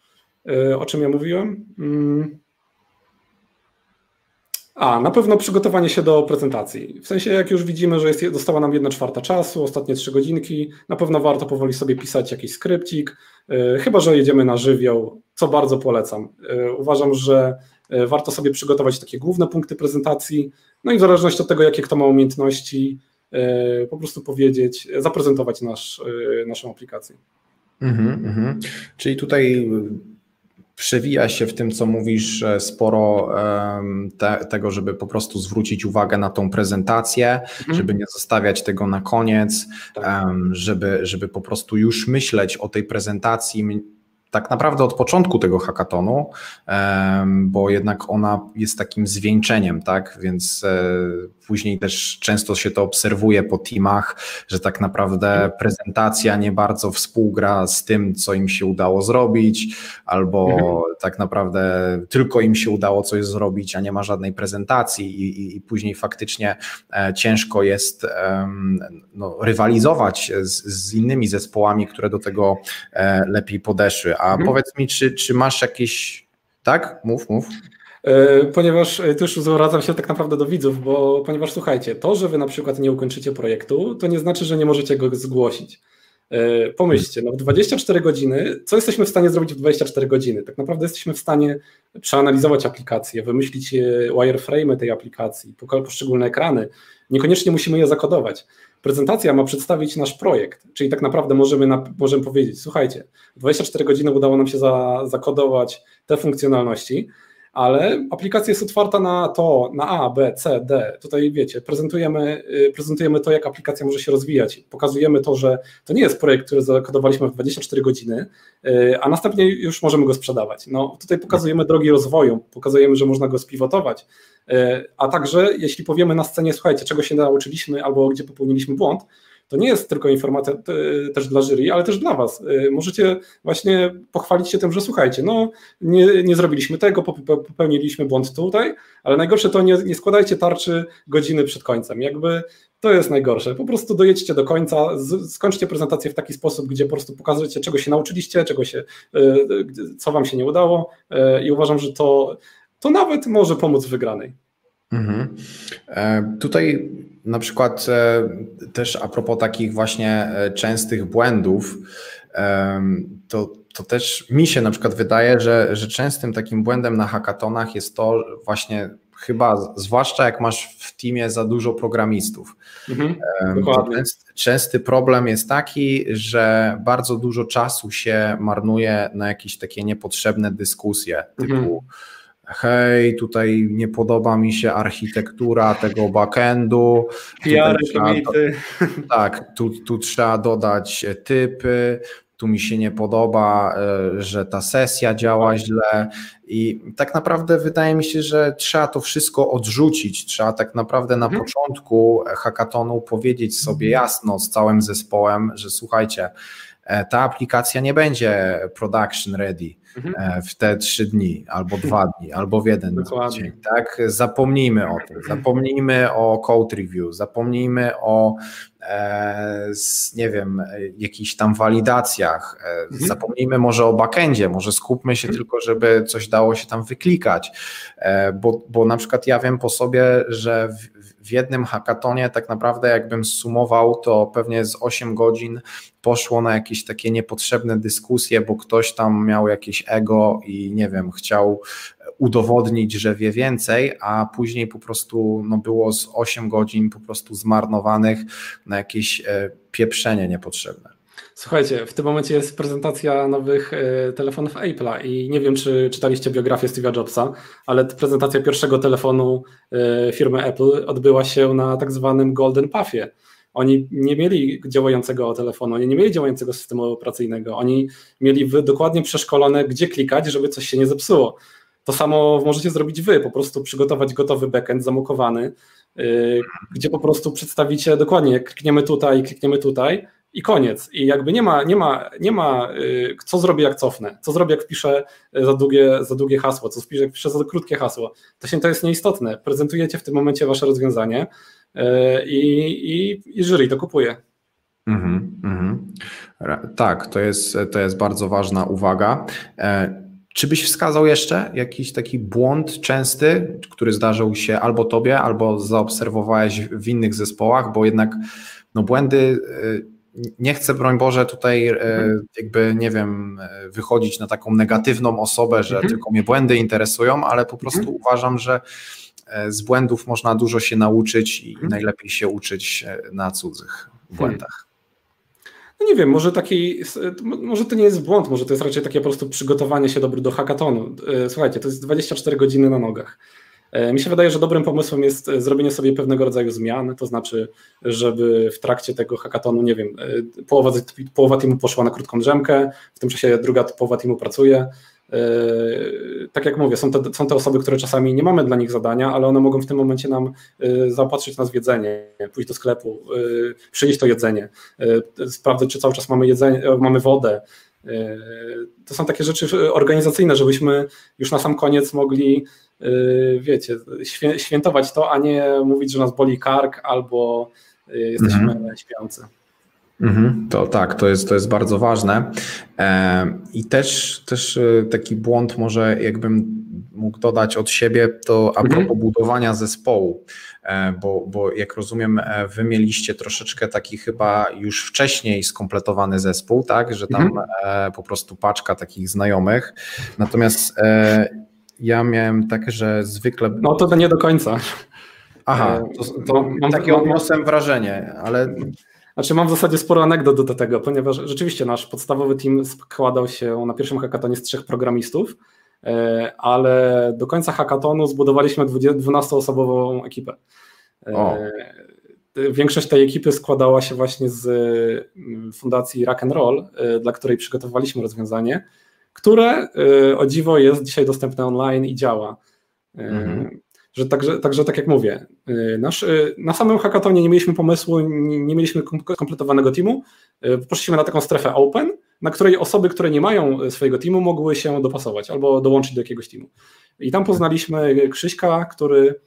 o czym ja mówiłem. A, na pewno przygotowanie się do prezentacji. W sensie, jak już widzimy, że jest, dostała nam jedna czwarta czasu, ostatnie trzy godzinki, na pewno warto powoli sobie pisać jakiś skrypcik, yy, chyba że jedziemy na żywioł, co bardzo polecam. Yy, uważam, że yy, warto sobie przygotować takie główne punkty prezentacji, no i w zależności od tego, jakie kto ma umiejętności, yy, po prostu powiedzieć, zaprezentować nasz, yy, naszą aplikację. Mm-hmm, mm-hmm. Czyli tutaj przewija się w tym, co mówisz, sporo te, tego, żeby po prostu zwrócić uwagę na tą prezentację, mhm. żeby nie zostawiać tego na koniec, tak. żeby, żeby po prostu już myśleć o tej prezentacji, tak naprawdę od początku tego hackathonu, bo jednak ona jest takim zwieńczeniem, tak? Więc później też często się to obserwuje po teamach, że tak naprawdę prezentacja nie bardzo współgra z tym, co im się udało zrobić, albo tak naprawdę tylko im się udało coś zrobić, a nie ma żadnej prezentacji i, i, i później faktycznie ciężko jest no, rywalizować z, z innymi zespołami, które do tego lepiej podeszły. A mhm. powiedz mi, czy, czy masz jakieś... Tak? Mów, mów. Ponieważ tu już zwracam się tak naprawdę do widzów, bo ponieważ słuchajcie, to, że wy na przykład nie ukończycie projektu, to nie znaczy, że nie możecie go zgłosić. Pomyślcie, no w dwadzieścia cztery godziny, co jesteśmy w stanie zrobić w dwadzieścia cztery godziny? Tak naprawdę jesteśmy w stanie przeanalizować aplikację, wymyślić wireframe'y tej aplikacji, poszczególne ekrany. Niekoniecznie musimy je zakodować. Prezentacja ma przedstawić nasz projekt, czyli tak naprawdę możemy, na, możemy powiedzieć, słuchajcie, w dwadzieścia cztery godziny udało nam się za, zakodować te funkcjonalności, ale aplikacja jest otwarta na to, na A, B, C, D. Tutaj wiecie, prezentujemy, prezentujemy to, jak aplikacja może się rozwijać. Pokazujemy to, że to nie jest projekt, który zakodowaliśmy w dwadzieścia cztery godziny, a następnie już możemy go sprzedawać. No, tutaj pokazujemy drogi rozwoju, pokazujemy, że można go spiwotować, a także jeśli powiemy na scenie, słuchajcie, czego się nauczyliśmy albo gdzie popełniliśmy błąd, to nie jest tylko informacja też dla jury, ale też dla was. Możecie właśnie pochwalić się tym, że słuchajcie, no nie, nie zrobiliśmy tego, popełniliśmy błąd tutaj, ale najgorsze to nie, nie składajcie tarczy godziny przed końcem. Jakby to jest najgorsze. Po prostu dojedźcie do końca, z, skończcie prezentację w taki sposób, gdzie po prostu pokażecie, czego się nauczyliście, czego się, co wam się nie udało i uważam, że to, to nawet może pomóc w wygranej. Mhm. E, tutaj na przykład e, też a propos takich właśnie e, częstych błędów, e, to, to też mi się na przykład wydaje, że, że częstym takim błędem na hackathonach jest to właśnie chyba, zwłaszcza jak masz w teamie za dużo programistów. Mhm, dokładnie. Częsty problem jest taki, że bardzo dużo czasu się marnuje na jakieś takie niepotrzebne dyskusje mhm. typu hej, tutaj nie podoba mi się architektura tego backendu. P R, limity. Tak, tu, tu trzeba dodać typy, tu mi się nie podoba, że ta sesja działa źle i tak naprawdę wydaje mi się, że trzeba to wszystko odrzucić, trzeba tak naprawdę na hmm. początku hackathonu powiedzieć sobie jasno z całym zespołem, że słuchajcie, ta aplikacja nie będzie production ready mhm. w te trzy dni, albo dwa dni, albo w jeden Dokładnie. dzień. Tak? Zapomnijmy o tym, zapomnijmy o code review, zapomnijmy o e, nie wiem, jakichś tam walidacjach, mhm. zapomnijmy może o backendzie, może skupmy się mhm. tylko, żeby coś dało się tam wyklikać, e, bo, bo na przykład ja wiem po sobie, że w, w jednym hackathonie tak naprawdę jakbym sumował, to pewnie z osiem godzin poszło na jakieś takie niepotrzebne dyskusje, bo ktoś tam miał jakieś ego i nie wiem, chciał udowodnić, że wie więcej, a później po prostu no, było z osiem godzin po prostu zmarnowanych na jakieś e, pieprzenie niepotrzebne. Słuchajcie, w tym momencie jest prezentacja nowych y, telefonów Apple'a i nie wiem, czy czytaliście biografię Steve'a Jobsa, ale prezentacja pierwszego telefonu y, firmy Apple odbyła się na tak zwanym Golden Pathie. Oni nie mieli działającego telefonu, oni nie mieli działającego systemu operacyjnego, oni mieli dokładnie przeszkolone, gdzie klikać, żeby coś się nie zepsuło. To samo możecie zrobić wy, po prostu przygotować gotowy backend zamokowany, y, gdzie po prostu przedstawicie dokładnie, jak klikniemy tutaj, klikniemy tutaj, i koniec. I jakby nie ma, nie ma, nie ma yy, co zrobię, jak cofnę, co zrobię, jak wpiszę za długie, za długie hasło, co wpiszę, jak wpiszę za krótkie hasło. To się to jest nieistotne. Prezentujecie w tym momencie wasze rozwiązanie yy, i, i jury to kupuje. Mm-hmm, mm-hmm. Tak, to jest, to jest bardzo ważna uwaga. E- Czy byś wskazał jeszcze jakiś taki błąd częsty, który zdarzył się albo tobie, albo zaobserwowałeś w innych zespołach, bo jednak no błędy, nie chcę broń Boże tutaj jakby nie wiem, wychodzić na taką negatywną osobę, że mhm. tylko mnie błędy interesują, ale po prostu mhm. uważam, że z błędów można dużo się nauczyć i mhm. najlepiej się uczyć na cudzych błędach. No nie wiem, może taki, może to nie jest błąd, może to jest raczej takie po prostu przygotowanie się do, do hackathonu. Słuchajcie, to jest dwadzieścia cztery godziny na nogach. Mi się wydaje, że dobrym pomysłem jest zrobienie sobie pewnego rodzaju zmian, to znaczy, żeby w trakcie tego hackathonu, nie wiem, połowa, połowa teamu poszła na krótką drzemkę, w tym czasie druga połowa teamu pracuje. Tak jak mówię, są te, są te osoby, które czasami nie mamy dla nich zadania, ale one mogą w tym momencie nam zaopatrzyć nas w jedzenie, pójść do sklepu, przynieść to jedzenie, sprawdzać, czy cały czas mamy jedzenie, mamy wodę. To są takie rzeczy organizacyjne, żebyśmy już na sam koniec mogli, wiecie, świętować to, a nie mówić, że nas boli kark albo jesteśmy mhm. śpiący. Mhm, to tak, to jest, to jest bardzo ważne. I też, też taki błąd może jakbym mógł dodać od siebie, to a propos mhm. budowania zespołu, bo, bo jak rozumiem, wy mieliście troszeczkę taki chyba już wcześniej skompletowany zespół, tak, że tam mhm. po prostu paczka takich znajomych, natomiast ja miałem tak, że zwykle... No to nie do końca. Aha, to, to mam takie odniosłem wrażenie, ale... Znaczy mam w zasadzie sporo anegdot do tego, ponieważ rzeczywiście nasz podstawowy team składał się na pierwszym hackathonie z trzech programistów, ale do końca hackathonu zbudowaliśmy dwunastoosobową ekipę. O. Większość tej ekipy składała się właśnie z fundacji Rock'n'Roll, dla której przygotowywaliśmy rozwiązanie, które o dziwo jest dzisiaj dostępne online i działa. Mhm. Że także, także tak jak mówię, nasz, na samym hackathonie nie mieliśmy pomysłu, nie, nie mieliśmy kompletowanego teamu, poszliśmy na taką strefę open, na której osoby, które nie mają swojego teamu, mogły się dopasować albo dołączyć do jakiegoś teamu. I tam poznaliśmy Krzyśka, który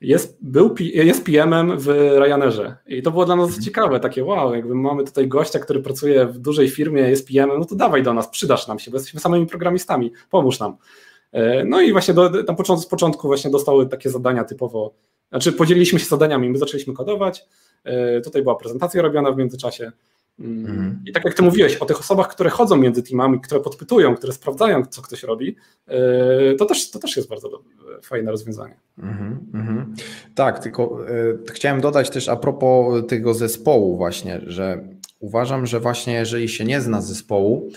jest, był, jest P M-em w Ryanairze. I to było dla nas ciekawe, takie wow, jakby mamy tutaj gościa, który pracuje w dużej firmie, jest P M-em, no to dawaj do nas, przydasz nam się, bo jesteśmy samymi programistami, pomóż nam. No i właśnie do, tam począt, z początku właśnie dostały takie zadania typowo, znaczy podzieliliśmy się zadaniami, my zaczęliśmy kodować, tutaj była prezentacja robiona w międzyczasie mm. i tak jak ty mówiłeś o tych osobach, które chodzą między teamami, które podpytują, które sprawdzają, co ktoś robi, to też, to też jest bardzo dobre, fajne rozwiązanie. Mm-hmm, mm-hmm. Tak, tylko y, chciałem dodać też a propos tego zespołu właśnie, że uważam, że właśnie jeżeli się nie zna zespołu,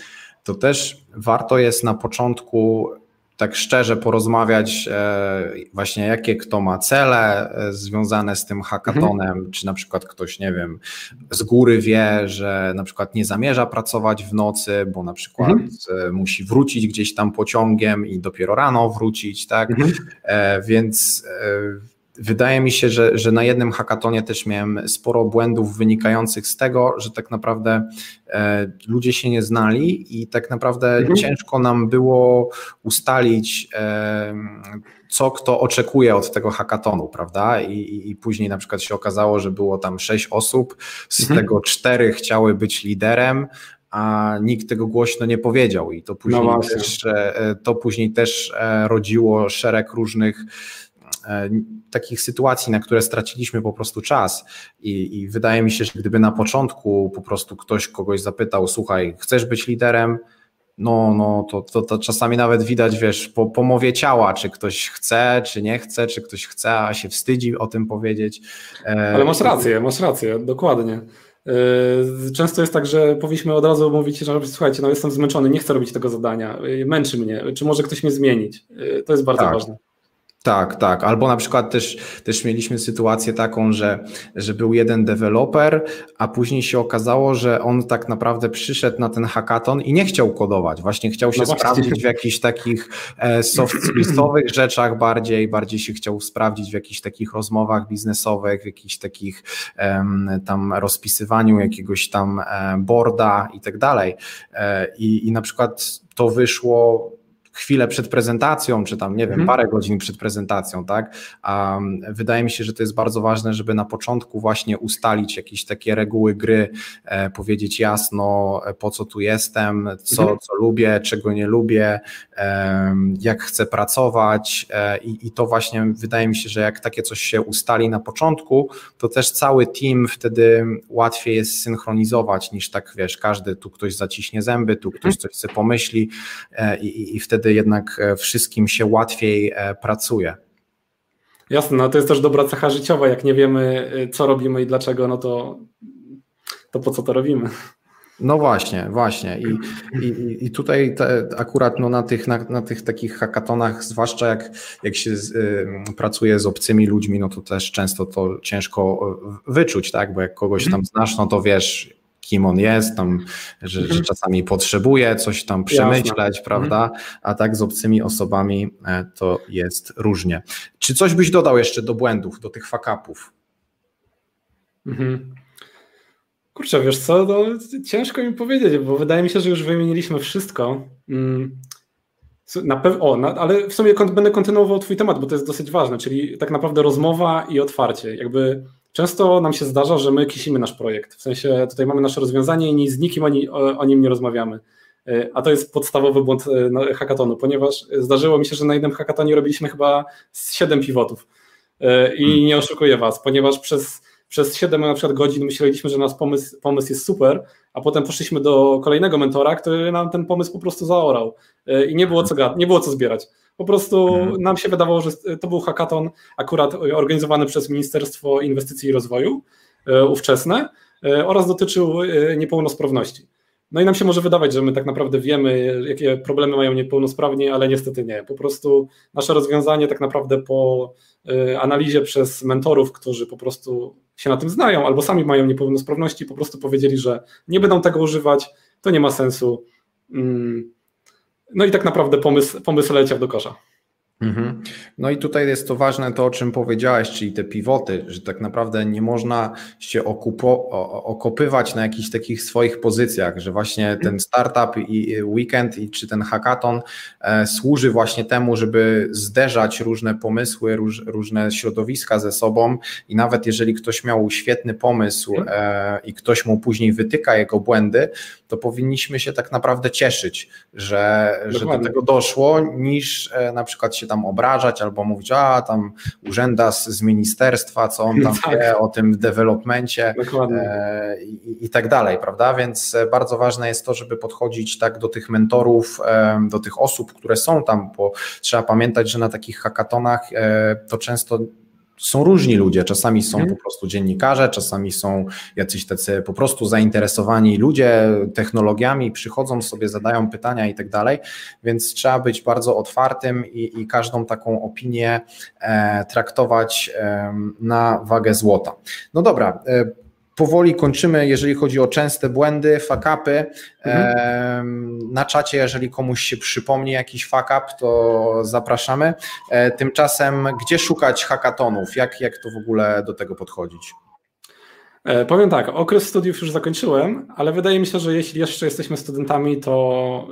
to też warto jest na początku tak szczerze porozmawiać właśnie jakie kto ma cele związane z tym hackathonem, mhm. czy na przykład ktoś, nie wiem, z góry wie, że na przykład nie zamierza pracować w nocy, bo na przykład mhm. musi wrócić gdzieś tam pociągiem i dopiero rano wrócić, tak, mhm. więc... Wydaje mi się, że, że na jednym hackathonie też miałem sporo błędów wynikających z tego, że tak naprawdę e, ludzie się nie znali i tak naprawdę mhm. ciężko nam było ustalić, e, co kto oczekuje od tego hackathonu, prawda? I, i, i później na przykład się okazało, że było tam sześć osób, z mhm. tego cztery chciały być liderem, a nikt tego głośno nie powiedział i to później, no też, to później też rodziło szereg różnych takich sytuacji, na które straciliśmy po prostu czas. I, i wydaje mi się, że gdyby na początku po prostu ktoś kogoś zapytał, słuchaj, chcesz być liderem? No, no, to, to, to czasami nawet widać, wiesz, po, po mowie ciała, czy ktoś chce, czy nie chce, czy ktoś chce, a się wstydzi o tym powiedzieć. Ale masz rację, masz rację, dokładnie. Często jest tak, że powinniśmy od razu mówić, że słuchajcie, no jestem zmęczony, nie chcę robić tego zadania, męczy mnie, czy może ktoś mnie zmienić? To jest bardzo tak. ważne. Tak, tak. Albo na przykład też, też mieliśmy sytuację taką, że, że był jeden deweloper, a później się okazało, że on tak naprawdę przyszedł na ten hackathon i nie chciał kodować. Właśnie chciał się no właśnie. sprawdzić w jakichś takich soft-skillsowych rzeczach bardziej, bardziej się chciał sprawdzić w jakichś takich rozmowach biznesowych, w jakichś takich tam rozpisywaniu jakiegoś tam boarda i tak dalej. I, i na przykład to wyszło chwilę przed prezentacją, czy tam, nie wiem, parę godzin przed prezentacją, tak? Um, wydaje mi się, że to jest bardzo ważne, żeby na początku właśnie ustalić jakieś takie reguły gry, e, powiedzieć jasno, po co tu jestem, co, mhm. co lubię, czego nie lubię, e, jak chcę pracować e, i, i to właśnie wydaje mi się, że jak takie coś się ustali na początku, to też cały team wtedy łatwiej jest synchronizować niż tak, wiesz, każdy tu ktoś zaciśnie zęby, tu ktoś coś sobie pomyśli e, i, i wtedy jednak wszystkim się łatwiej pracuje. Jasne, no to jest też dobra cecha życiowa, jak nie wiemy, co robimy i dlaczego, no to, to po co to robimy. No właśnie, właśnie. I, i, i tutaj te, akurat no na, tych, na, na tych takich hackathonach, zwłaszcza jak, jak się z, y, pracuje z obcymi ludźmi, no to też często to ciężko wyczuć, tak? Bo jak kogoś tam znasz, no to wiesz, kim on jest, tam, że, że czasami potrzebuje coś tam przemyśleć, Jasne. Prawda? A tak z obcymi osobami to jest różnie. Czy coś byś dodał jeszcze do błędów, do tych fuck-upów? Mhm. Kurczę, wiesz co, no, ciężko mi powiedzieć, bo wydaje mi się, że już wymieniliśmy wszystko. Na pewno, o, na, ale w sumie będę kontynuował twój temat, bo to jest dosyć ważne, czyli tak naprawdę rozmowa i otwarcie. Jakby często nam się zdarza, że my kisimy nasz projekt, w sensie tutaj mamy nasze rozwiązanie i nic, z nikim ani, o, o nim nie rozmawiamy. A to jest podstawowy błąd hackathonu, ponieważ zdarzyło mi się, że na jednym hackathonie robiliśmy chyba siedem pivotów i nie oszukuję was, ponieważ przez Przez siedem na przykład godzin myśleliśmy, że nasz pomysł, pomysł jest super, a potem poszliśmy do kolejnego mentora, który nam ten pomysł po prostu zaorał i nie było co, nie było co zbierać. Po prostu nam się wydawało, że to był hackathon akurat organizowany przez Ministerstwo Inwestycji i Rozwoju ówczesne oraz dotyczył niepełnosprawności. No i nam się może wydawać, że my tak naprawdę wiemy, jakie problemy mają niepełnosprawni, ale niestety nie. Po prostu nasze rozwiązanie tak naprawdę po analizie przez mentorów, którzy po prostu się na tym znają albo sami mają niepełnosprawności, po prostu powiedzieli, że nie będą tego używać, to nie ma sensu. No i tak naprawdę pomysł, pomysł leciał do kosza. Mhm. No i tutaj jest to ważne to, o czym powiedziałeś, czyli te pivoty, że tak naprawdę nie można się okupo, okopywać na jakichś takich swoich pozycjach, że właśnie ten startup i weekend i czy ten hackathon e, służy właśnie temu, żeby zderzać różne pomysły, róż, różne środowiska ze sobą i nawet jeżeli ktoś miał świetny pomysł e, i ktoś mu później wytyka jego błędy, to powinniśmy się tak naprawdę cieszyć, że, że do tego doszło, niż e, na przykład się tam obrażać albo mówić, a tam urzęda z, z ministerstwa, co on tam tak. wie o tym dewelopmencie e, i, i tak dalej, prawda? Więc bardzo ważne jest to, żeby podchodzić tak do tych mentorów, e, do tych osób, które są tam, bo trzeba pamiętać, że na takich hackathonach e, to często są różni ludzie, czasami są po prostu dziennikarze, czasami są jacyś tacy po prostu zainteresowani ludzie technologiami, przychodzą sobie, zadają pytania i tak dalej, więc trzeba być bardzo otwartym i, i każdą taką opinię e, traktować e, na wagę złota. No dobra, e, powoli kończymy, jeżeli chodzi o częste błędy, fuck-upy. Mhm. Na czacie, jeżeli komuś się przypomni jakiś fuck-up, to zapraszamy. Tymczasem, gdzie szukać hackathonów? Jak, jak to w ogóle do tego podchodzić? Powiem tak, okres studiów już zakończyłem, ale wydaje mi się, że jeśli jeszcze jesteśmy studentami, to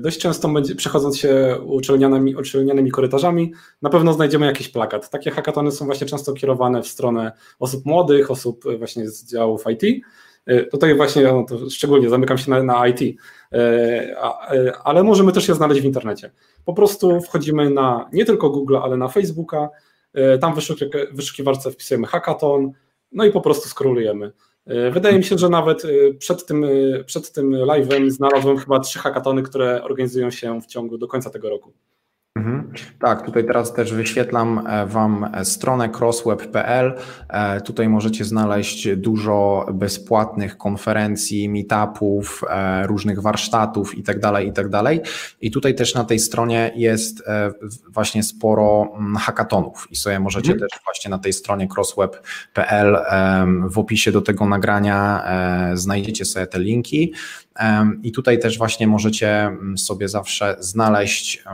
dość często będzie, przechodząc się uczelnianymi, uczelnianymi korytarzami, na pewno znajdziemy jakiś plakat. Takie hackathony są właśnie często kierowane w stronę osób młodych, osób właśnie z działów I T. Tutaj właśnie no to szczególnie zamykam się na, na I T, ale możemy też je znaleźć w internecie. Po prostu wchodzimy na nie tylko Google, ale na Facebooka, tam w wyszukiwarce wpisujemy hackathon, no i po prostu scrollujemy. Wydaje mi się, że nawet przed tym, przed tym live'em znalazłem chyba trzy hackathony, które organizują się w ciągu do końca tego roku. Mhm. Tak, tutaj teraz też wyświetlam wam stronę crossweb kropka p l. Tutaj możecie znaleźć dużo bezpłatnych konferencji, meetupów, różnych warsztatów itd., itd. I tutaj też na tej stronie jest właśnie sporo hackathonów i sobie możecie mhm. też właśnie na tej stronie crossweb kropka p l w opisie do tego nagrania znajdziecie sobie te linki. I tutaj też właśnie możecie sobie zawsze znaleźć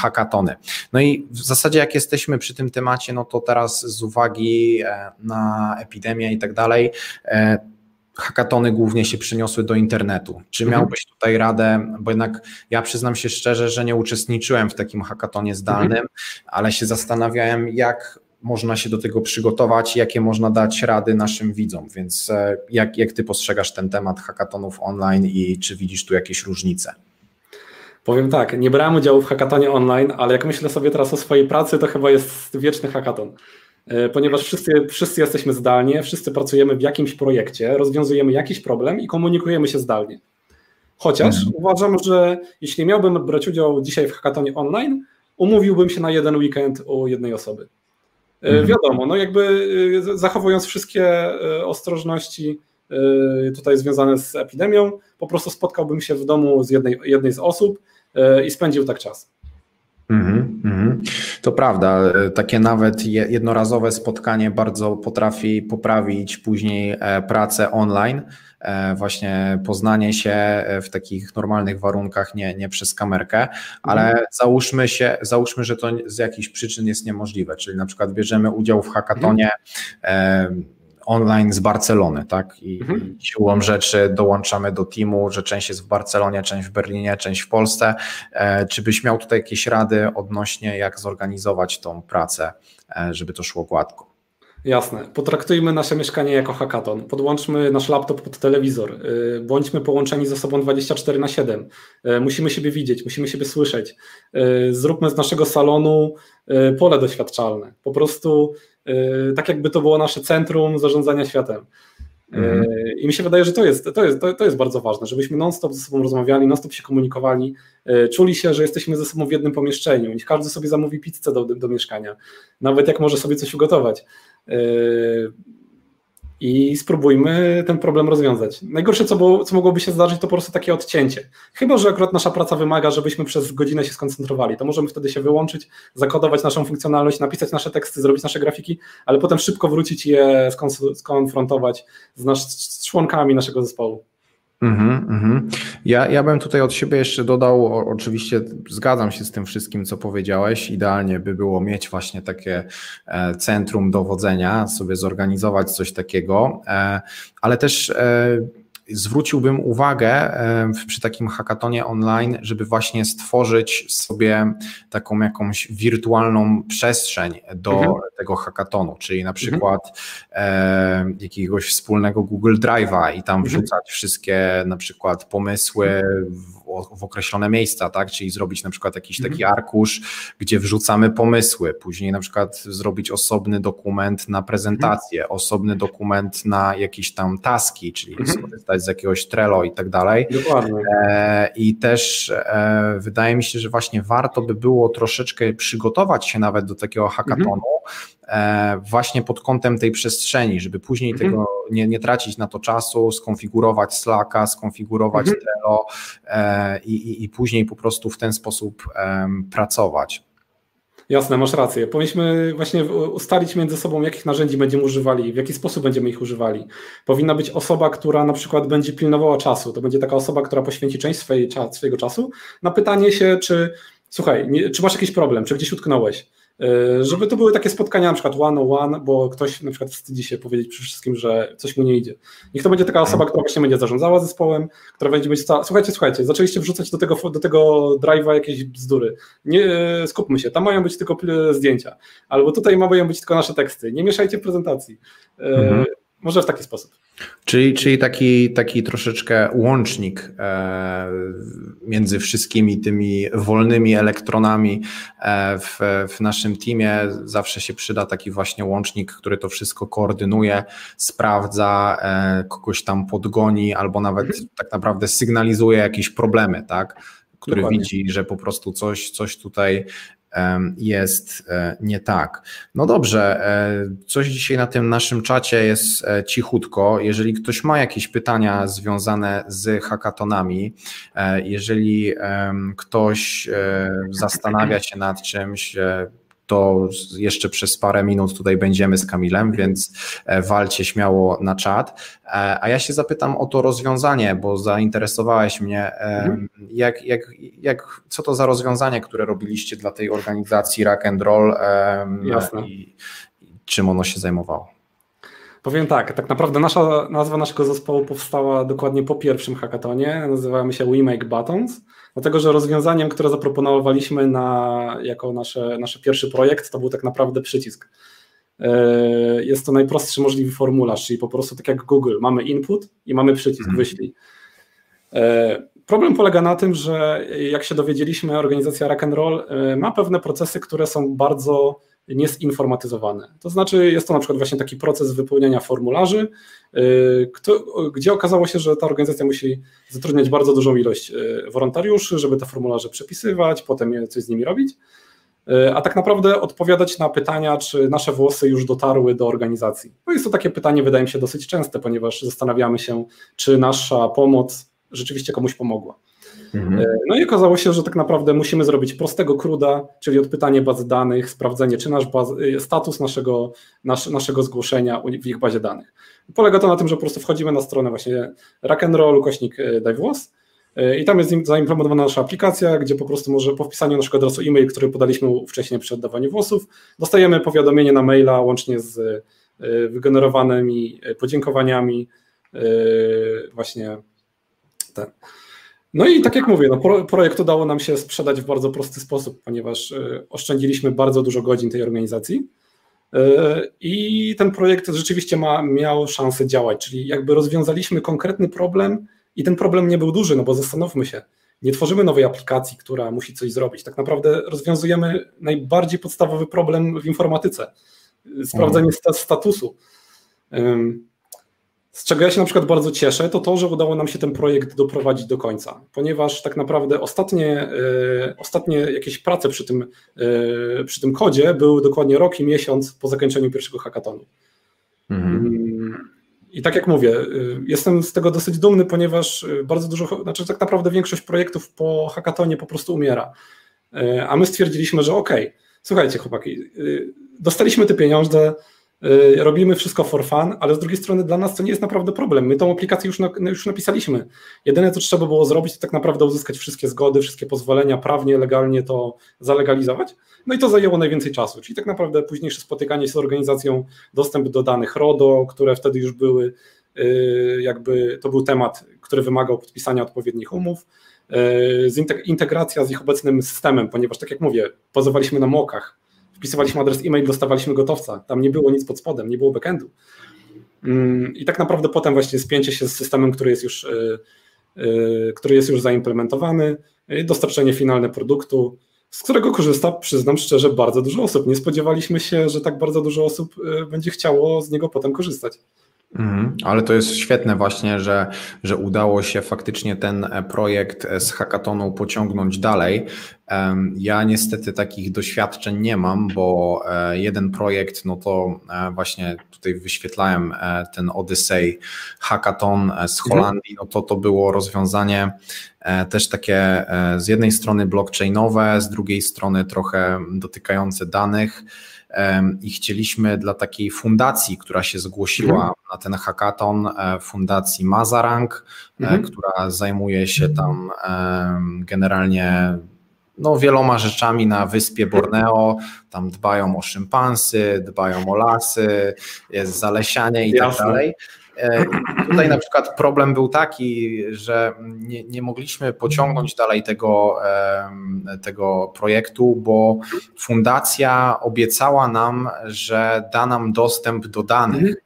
hackatony. No i w zasadzie jak jesteśmy przy tym temacie, no to teraz z uwagi na epidemię i tak dalej, hackatony głównie się przyniosły do internetu. Czy miałbyś tutaj radę, bo jednak ja przyznam się szczerze, że nie uczestniczyłem w takim hackatonie zdalnym, ale się zastanawiałem, jak można się do tego przygotować, jakie można dać rady naszym widzom, więc jak, jak ty postrzegasz ten temat hackathonów online i czy widzisz tu jakieś różnice? Powiem tak, nie brałem udziału w hackathonie online, ale jak myślę sobie teraz o swojej pracy, to chyba jest wieczny hackathon, ponieważ wszyscy, wszyscy jesteśmy zdalnie, wszyscy pracujemy w jakimś projekcie, rozwiązujemy jakiś problem i komunikujemy się zdalnie. Chociaż hmm. uważam, że jeśli miałbym brać udział dzisiaj w hackathonie online, umówiłbym się na jeden weekend u jednej osoby. Wiadomo, no jakby zachowując wszystkie ostrożności, tutaj związane z epidemią, po prostu spotkałbym się w domu z jednej, jednej z osób i spędził tak czas. Mm, mm. To prawda, takie nawet jednorazowe spotkanie bardzo potrafi poprawić później pracę online, właśnie poznanie się w takich normalnych warunkach, nie, nie przez kamerkę, ale mm. załóżmy się, załóżmy, że to z jakichś przyczyn jest niemożliwe, czyli na przykład bierzemy udział w hackathonie mm. online z Barcelony, tak? I mhm. siłą rzeczy dołączamy do teamu, że część jest w Barcelonie, część w Berlinie, część w Polsce. E, czy byś miał tutaj jakieś rady odnośnie, jak zorganizować tą pracę, e, żeby to szło gładko? Jasne. Potraktujmy nasze mieszkanie jako hackathon. Podłączmy nasz laptop pod telewizor. Bądźmy połączeni ze sobą dwadzieścia cztery na siedem. Musimy siebie widzieć, musimy siebie słyszeć. Zróbmy z naszego salonu pole doświadczalne. Po prostu tak jakby to było nasze centrum zarządzania światem. Mhm. I mi się wydaje, że to jest, to jest, to jest bardzo ważne, żebyśmy non-stop ze sobą rozmawiali, non-stop się komunikowali, czuli się, że jesteśmy ze sobą w jednym pomieszczeniu. Niech każdy sobie zamówi pizzę do, do mieszkania, nawet jak może sobie coś ugotować. I spróbujmy ten problem rozwiązać. Najgorsze, co, było, co mogłoby się zdarzyć, to po prostu takie odcięcie. Chyba że akurat nasza praca wymaga, żebyśmy przez godzinę się skoncentrowali, to możemy wtedy się wyłączyć, zakodować naszą funkcjonalność, napisać nasze teksty, zrobić nasze grafiki, ale potem szybko wrócić i je skonfrontować z, nas, z członkami naszego zespołu. Mm-hmm, mm-hmm. Ja, ja bym tutaj od siebie jeszcze dodał, o, oczywiście zgadzam się z tym wszystkim, co powiedziałeś, idealnie by było mieć właśnie takie e, centrum dowodzenia, sobie zorganizować coś takiego, e, ale też e, zwróciłbym uwagę przy takim hackathonie online, żeby właśnie stworzyć sobie taką jakąś wirtualną przestrzeń do mhm. tego hackathonu, czyli na przykład mhm. e, jakiegoś wspólnego Google Drive'a i tam wrzucać mhm. wszystkie na przykład pomysły w, w określone miejsca, tak? Czyli zrobić na przykład jakiś mhm. taki arkusz, gdzie wrzucamy pomysły, później na przykład zrobić osobny dokument na prezentację, mhm. osobny dokument na jakieś tam taski, czyli mhm. skorzystać z jakiegoś Trello i tak dalej. Dokładnie. E, I też e, wydaje mi się, że właśnie warto by było troszeczkę przygotować się nawet do takiego hackathonu, mhm. e, właśnie pod kątem tej przestrzeni, żeby później mhm. tego nie, nie tracić na to czasu, skonfigurować Slacka, skonfigurować mhm. Trello e, i, i później po prostu w ten sposób e, pracować. Jasne, masz rację. Powinniśmy właśnie ustalić między sobą, jakich narzędzi będziemy używali, w jaki sposób będziemy ich używali. Powinna być osoba, która na przykład będzie pilnowała czasu. To będzie taka osoba, która poświęci część swojej, swojego czasu na pytanie się, czy słuchaj, nie, czy masz jakiś problem, czy gdzieś utknąłeś. Żeby to były takie spotkania na przykład one on one, bo ktoś na przykład wstydzi się powiedzieć przede wszystkim, że coś mu nie idzie. Niech to będzie taka osoba, która właśnie będzie zarządzała zespołem, która będzie być, słuchajcie, słuchajcie, zaczęliście wrzucać do tego, do tego drive'a jakieś bzdury, nie, skupmy się, tam mają być tylko zdjęcia, albo tutaj mają być tylko nasze teksty, nie mieszajcie w prezentacji. Mhm. Może w taki sposób. Czyli, czyli taki, taki troszeczkę łącznik e, między wszystkimi tymi wolnymi elektronami e, w, w naszym teamie. Zawsze się przyda taki właśnie łącznik, który to wszystko koordynuje, sprawdza, e, kogoś tam podgoni albo nawet mhm. tak naprawdę sygnalizuje jakieś problemy, tak? Który Dokładnie. Widzi, że po prostu coś, coś tutaj jest nie tak. No dobrze, coś dzisiaj na tym naszym czacie jest cichutko. Jeżeli ktoś ma jakieś pytania związane z hackathonami, jeżeli ktoś zastanawia się nad czymś, to jeszcze przez parę minut tutaj będziemy z Kamilem, więc walcie śmiało na czat. A ja się zapytam o to rozwiązanie, bo zainteresowałeś mnie, jak, jak, jak, co to za rozwiązanie, które robiliście dla tej organizacji Rock'n'Roll i, i czym ono się zajmowało? Powiem tak, tak naprawdę nasza, nazwa naszego zespołu powstała dokładnie po pierwszym hackathonie, nazywamy się WeMake Buttons, dlatego że rozwiązaniem, które zaproponowaliśmy na, jako nasze, nasz pierwszy projekt, to był tak naprawdę przycisk. Jest to najprostszy możliwy formularz, czyli po prostu tak jak Google, mamy input i mamy przycisk, wyślij. Problem polega na tym, że jak się dowiedzieliśmy, organizacja Rock'n'Roll ma pewne procesy, które są bardzo niezinformatyzowane. To znaczy jest to na przykład właśnie taki proces wypełniania formularzy, kto, gdzie okazało się, że ta organizacja musi zatrudniać bardzo dużą ilość wolontariuszy, żeby te formularze przepisywać, potem coś z nimi robić. a tak naprawdę odpowiadać na pytania, czy nasze włosy już dotarły do organizacji. No jest to takie pytanie, wydaje mi się, dosyć częste, ponieważ zastanawiamy się, czy nasza pomoc rzeczywiście komuś pomogła. Mhm. No i okazało się, że tak naprawdę musimy zrobić prostego cruda, czyli odpytanie baz danych, sprawdzenie, czy nasz baz, status naszego, nasz, naszego zgłoszenia w ich bazie danych. Polega to na tym, że po prostu wchodzimy na stronę właśnie Rock'n'Roll, kośnik daj włos, i tam jest zaimplementowana nasza aplikacja, gdzie po prostu może po wpisaniu naszego adresu e-mail, który podaliśmy wcześniej przy oddawaniu włosów, dostajemy powiadomienie na maila łącznie z wygenerowanymi podziękowaniami właśnie ten. No i tak jak mówię, no, projekt udało nam się sprzedać w bardzo prosty sposób, ponieważ oszczędziliśmy bardzo dużo godzin tej organizacji i ten projekt rzeczywiście ma, miał szansę działać, czyli jakby rozwiązaliśmy konkretny problem i ten problem nie był duży, no bo zastanówmy się, nie tworzymy nowej aplikacji, która musi coś zrobić, tak naprawdę rozwiązujemy najbardziej podstawowy problem w informatyce, sprawdzenie mhm. statusu. Z czego ja się na przykład bardzo cieszę, to to, że udało nam się ten projekt doprowadzić do końca, ponieważ tak naprawdę ostatnie, y, ostatnie jakieś prace przy tym, y, przy tym kodzie były dokładnie rok i miesiąc po zakończeniu pierwszego hackathonu. Mm-hmm. I tak jak mówię, y, jestem z tego dosyć dumny, ponieważ bardzo dużo, znaczy tak naprawdę większość projektów po hackathonie po prostu umiera, y, a my stwierdziliśmy, że okej, okay, słuchajcie chłopaki, y, dostaliśmy te pieniądze, robimy wszystko for fun, ale z drugiej strony dla nas to nie jest naprawdę problem. My tą aplikację już, na, już napisaliśmy. Jedyne, co trzeba było zrobić, to tak naprawdę uzyskać wszystkie zgody, wszystkie pozwolenia, prawnie, legalnie to zalegalizować. No i to zajęło najwięcej czasu, czyli tak naprawdę późniejsze spotykanie się z organizacją, dostęp do danych R O D O, które wtedy już były, jakby to był temat, który wymagał podpisania odpowiednich umów, integracja z ich obecnym systemem, ponieważ tak jak mówię, bazowaliśmy na mokach. Wpisywaliśmy adres e-mail, dostawaliśmy gotowca. Tam nie było nic pod spodem, nie było backendu. I tak naprawdę potem właśnie spięcie się z systemem, który jest już, który jest już zaimplementowany, dostarczenie finalne produktu, z którego korzysta, przyznam szczerze, bardzo dużo osób. Nie spodziewaliśmy się, że tak bardzo dużo osób będzie chciało z niego potem korzystać. Mhm, ale to jest świetne właśnie, że, że udało się faktycznie ten projekt z hackathonu pociągnąć dalej. Ja niestety takich doświadczeń nie mam, bo jeden projekt, no to właśnie tutaj wyświetlałem ten Odyssey Hackathon z Holandii, no to to było rozwiązanie też takie z jednej strony blockchainowe, z drugiej strony trochę dotykające danych. I chcieliśmy dla takiej fundacji, która się zgłosiła mhm. na ten hackathon, fundacji Mazarang, mhm. która zajmuje się tam generalnie no, wieloma rzeczami na wyspie Borneo, tam dbają o szympansy, dbają o lasy, jest zalesianie i Jasne. tak dalej. Tutaj na przykład problem był taki, że nie, nie mogliśmy pociągnąć dalej tego, tego projektu, bo fundacja obiecała nam, że da nam dostęp do danych.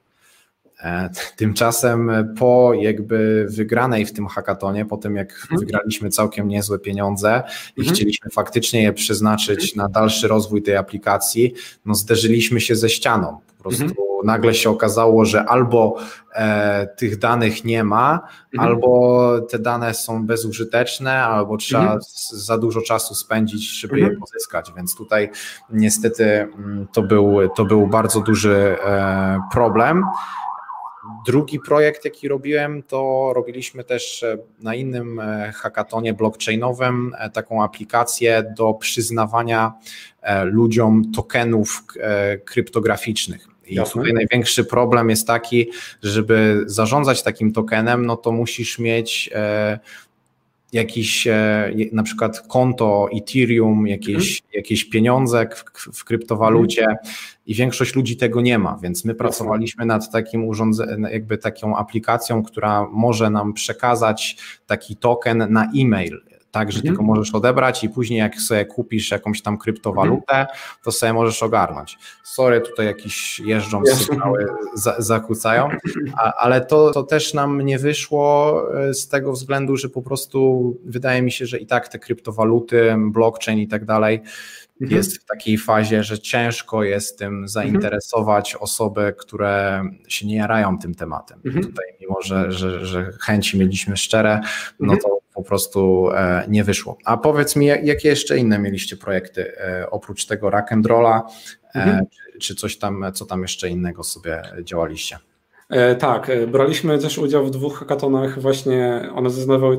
Tymczasem po jakby wygranej w tym hackathonie, po tym jak wygraliśmy całkiem niezłe pieniądze i chcieliśmy faktycznie je przeznaczyć na dalszy rozwój tej aplikacji, no zderzyliśmy się ze ścianą. Po prostu nagle się okazało, że albo e, tych danych nie ma, mhm. albo te dane są bezużyteczne, albo trzeba mhm. za dużo czasu spędzić, żeby mhm. je pozyskać, więc tutaj niestety to był, to był bardzo duży e, problem. Drugi projekt, jaki robiłem, to robiliśmy też na innym hackathonie blockchainowym taką aplikację do przyznawania ludziom tokenów kryptograficznych. I Jasne. tutaj największy problem jest taki, żeby zarządzać takim tokenem, no to musisz mieć e, jakiś e, na przykład konto Ethereum, jakieś, mhm. jakieś pieniądze w, w kryptowalucie mhm. i większość ludzi tego nie ma, więc my Jasne. pracowaliśmy nad takim urządzeniem, jakby taką aplikacją, która może nam przekazać taki token na e-mail. Tak, że mhm. tylko możesz odebrać i później jak sobie kupisz jakąś tam kryptowalutę, mhm. to sobie możesz ogarnąć. Sorry, tutaj jakieś jeżdżą sygnały, za, zakłócają, a, ale to, to też nam nie wyszło z tego względu, że po prostu wydaje mi się, że i tak te kryptowaluty, blockchain i tak dalej mhm. jest w takiej fazie, że ciężko jest tym zainteresować mhm. osoby, które się nie jarają tym tematem. Mhm. Tutaj mimo, że, że, że chęci mieliśmy szczere, no to po po prostu nie wyszło. A powiedz mi, jakie jeszcze inne mieliście projekty oprócz tego Rock'n'Rolla, mhm. czy, czy coś tam, co tam jeszcze innego sobie działaliście? Tak, braliśmy też udział w dwóch hackathonach, właśnie one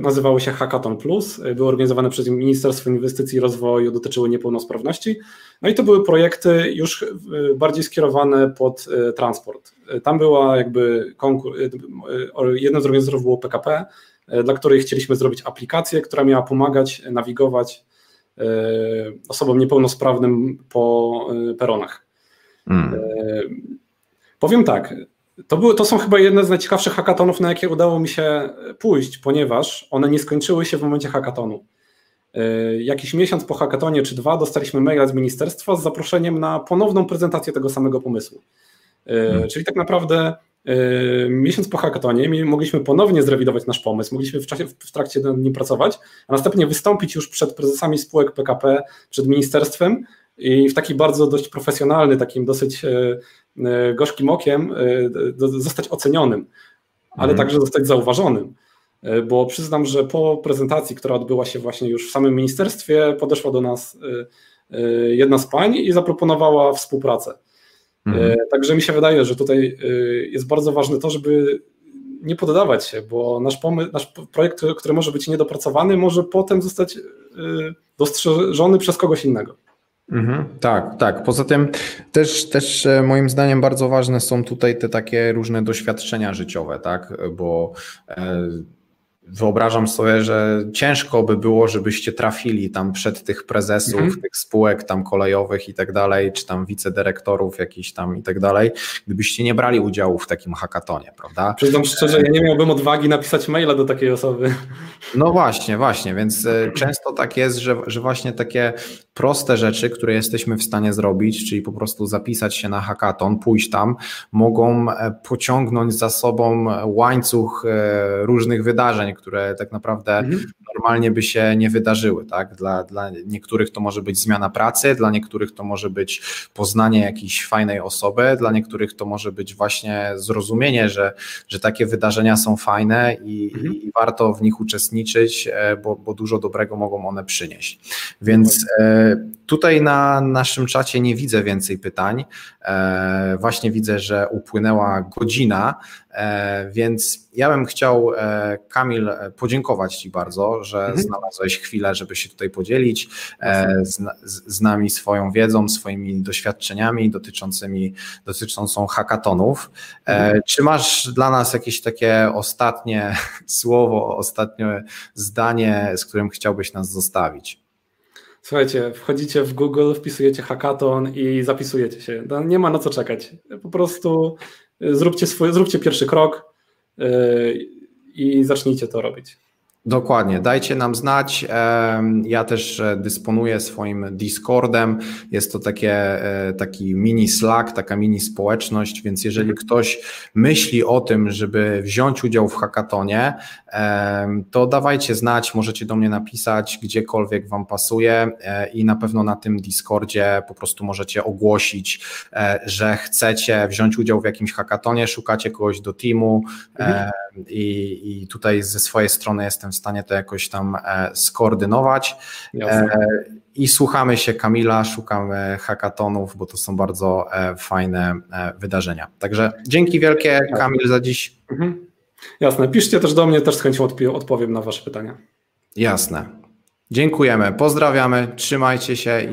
nazywały się Hackathon Plus, były organizowane przez Ministerstwo Inwestycji i Rozwoju, dotyczyły niepełnosprawności, no i to były projekty już bardziej skierowane pod transport. Tam była jakby, jednym z organizatorów było P K P, dla której chcieliśmy zrobić aplikację, która miała pomagać nawigować osobom niepełnosprawnym po peronach. Hmm. Powiem tak, To, były, to są chyba jedne z najciekawszych hackathonów, na jakie udało mi się pójść, ponieważ one nie skończyły się w momencie hackathonu. Yy, jakiś miesiąc po hackathonie czy dwa dostaliśmy maila z ministerstwa z zaproszeniem na ponowną prezentację tego samego pomysłu. Yy, hmm. Czyli tak naprawdę yy, miesiąc po hackathonie mogliśmy ponownie zrewidować nasz pomysł, mogliśmy w, czasie, w trakcie nad nim pracować, a następnie wystąpić już przed prezesami spółek P K P, przed ministerstwem i w taki bardzo dość profesjonalny, takim dosyć... Yy, gorzkim okiem zostać ocenionym, ale mm. także zostać zauważonym, bo przyznam, że po prezentacji, która odbyła się właśnie już w samym ministerstwie, podeszła do nas jedna z pań i zaproponowała współpracę. Mm. Także mi się wydaje, że tutaj jest bardzo ważne to, żeby nie poddawać się, bo nasz, pomysł, nasz projekt, który może być niedopracowany, może potem zostać dostrzeżony przez kogoś innego. Mhm, tak, tak. Poza tym też, też moim zdaniem bardzo ważne są tutaj te takie różne doświadczenia życiowe, tak, bo wyobrażam sobie, że ciężko by było, żebyście trafili tam przed tych prezesów, mhm. tych spółek tam kolejowych i tak dalej, czy tam wicedyrektorów jakichś tam i tak dalej, gdybyście nie brali udziału w takim hackathonie, prawda? Przyznam szczerze, ja nie miałbym odwagi napisać maila do takiej osoby. No właśnie, właśnie, więc często tak jest, że, że właśnie takie proste rzeczy, które jesteśmy w stanie zrobić, czyli po prostu zapisać się na hackathon, pójść tam, mogą pociągnąć za sobą łańcuch różnych wydarzeń, które tak naprawdę mhm. normalnie by się nie wydarzyły. Tak? Dla, dla niektórych to może być zmiana pracy, dla niektórych to może być poznanie jakiejś fajnej osoby, dla niektórych to może być właśnie zrozumienie, że, że takie wydarzenia są fajne i, mhm. i warto w nich uczestniczyć, bo, bo dużo dobrego mogą one przynieść. Więc tutaj na naszym czacie nie widzę więcej pytań, właśnie widzę, że upłynęła godzina, więc ja bym chciał, Kamil, podziękować Ci bardzo, że mhm. znalazłeś chwilę, żeby się tutaj podzielić z, z nami swoją wiedzą, swoimi doświadczeniami dotyczącymi, dotyczącą hackathonów. Mhm. Czy masz dla nas jakieś takie ostatnie słowo, ostatnie zdanie, z którym chciałbyś nas zostawić? Słuchajcie, wchodzicie w Google, wpisujecie hackathon i zapisujecie się. Nie ma na co czekać. Po prostu zróbcie, swój, zróbcie pierwszy krok i zacznijcie to robić. Dokładnie, dajcie nam znać. Ja też dysponuję swoim Discordem, jest to takie, taki mini Slack, taka mini społeczność, więc jeżeli ktoś myśli o tym, żeby wziąć udział w hackathonie, to dawajcie znać, możecie do mnie napisać, gdziekolwiek Wam pasuje i na pewno na tym Discordzie po prostu możecie ogłosić, że chcecie wziąć udział w jakimś hackathonie, szukacie kogoś do teamu mhm. i, i tutaj ze swojej strony jestem w stanie to jakoś tam skoordynować. Jasne. I słuchamy się Kamila, szukamy hackathonów, bo to są bardzo fajne wydarzenia. Także dzięki wielkie, Kamil, za dziś. Mhm. Jasne, piszcie też do mnie, też z chęcią odpowiem na Wasze pytania. Jasne. Dziękujemy, pozdrawiamy, trzymajcie się i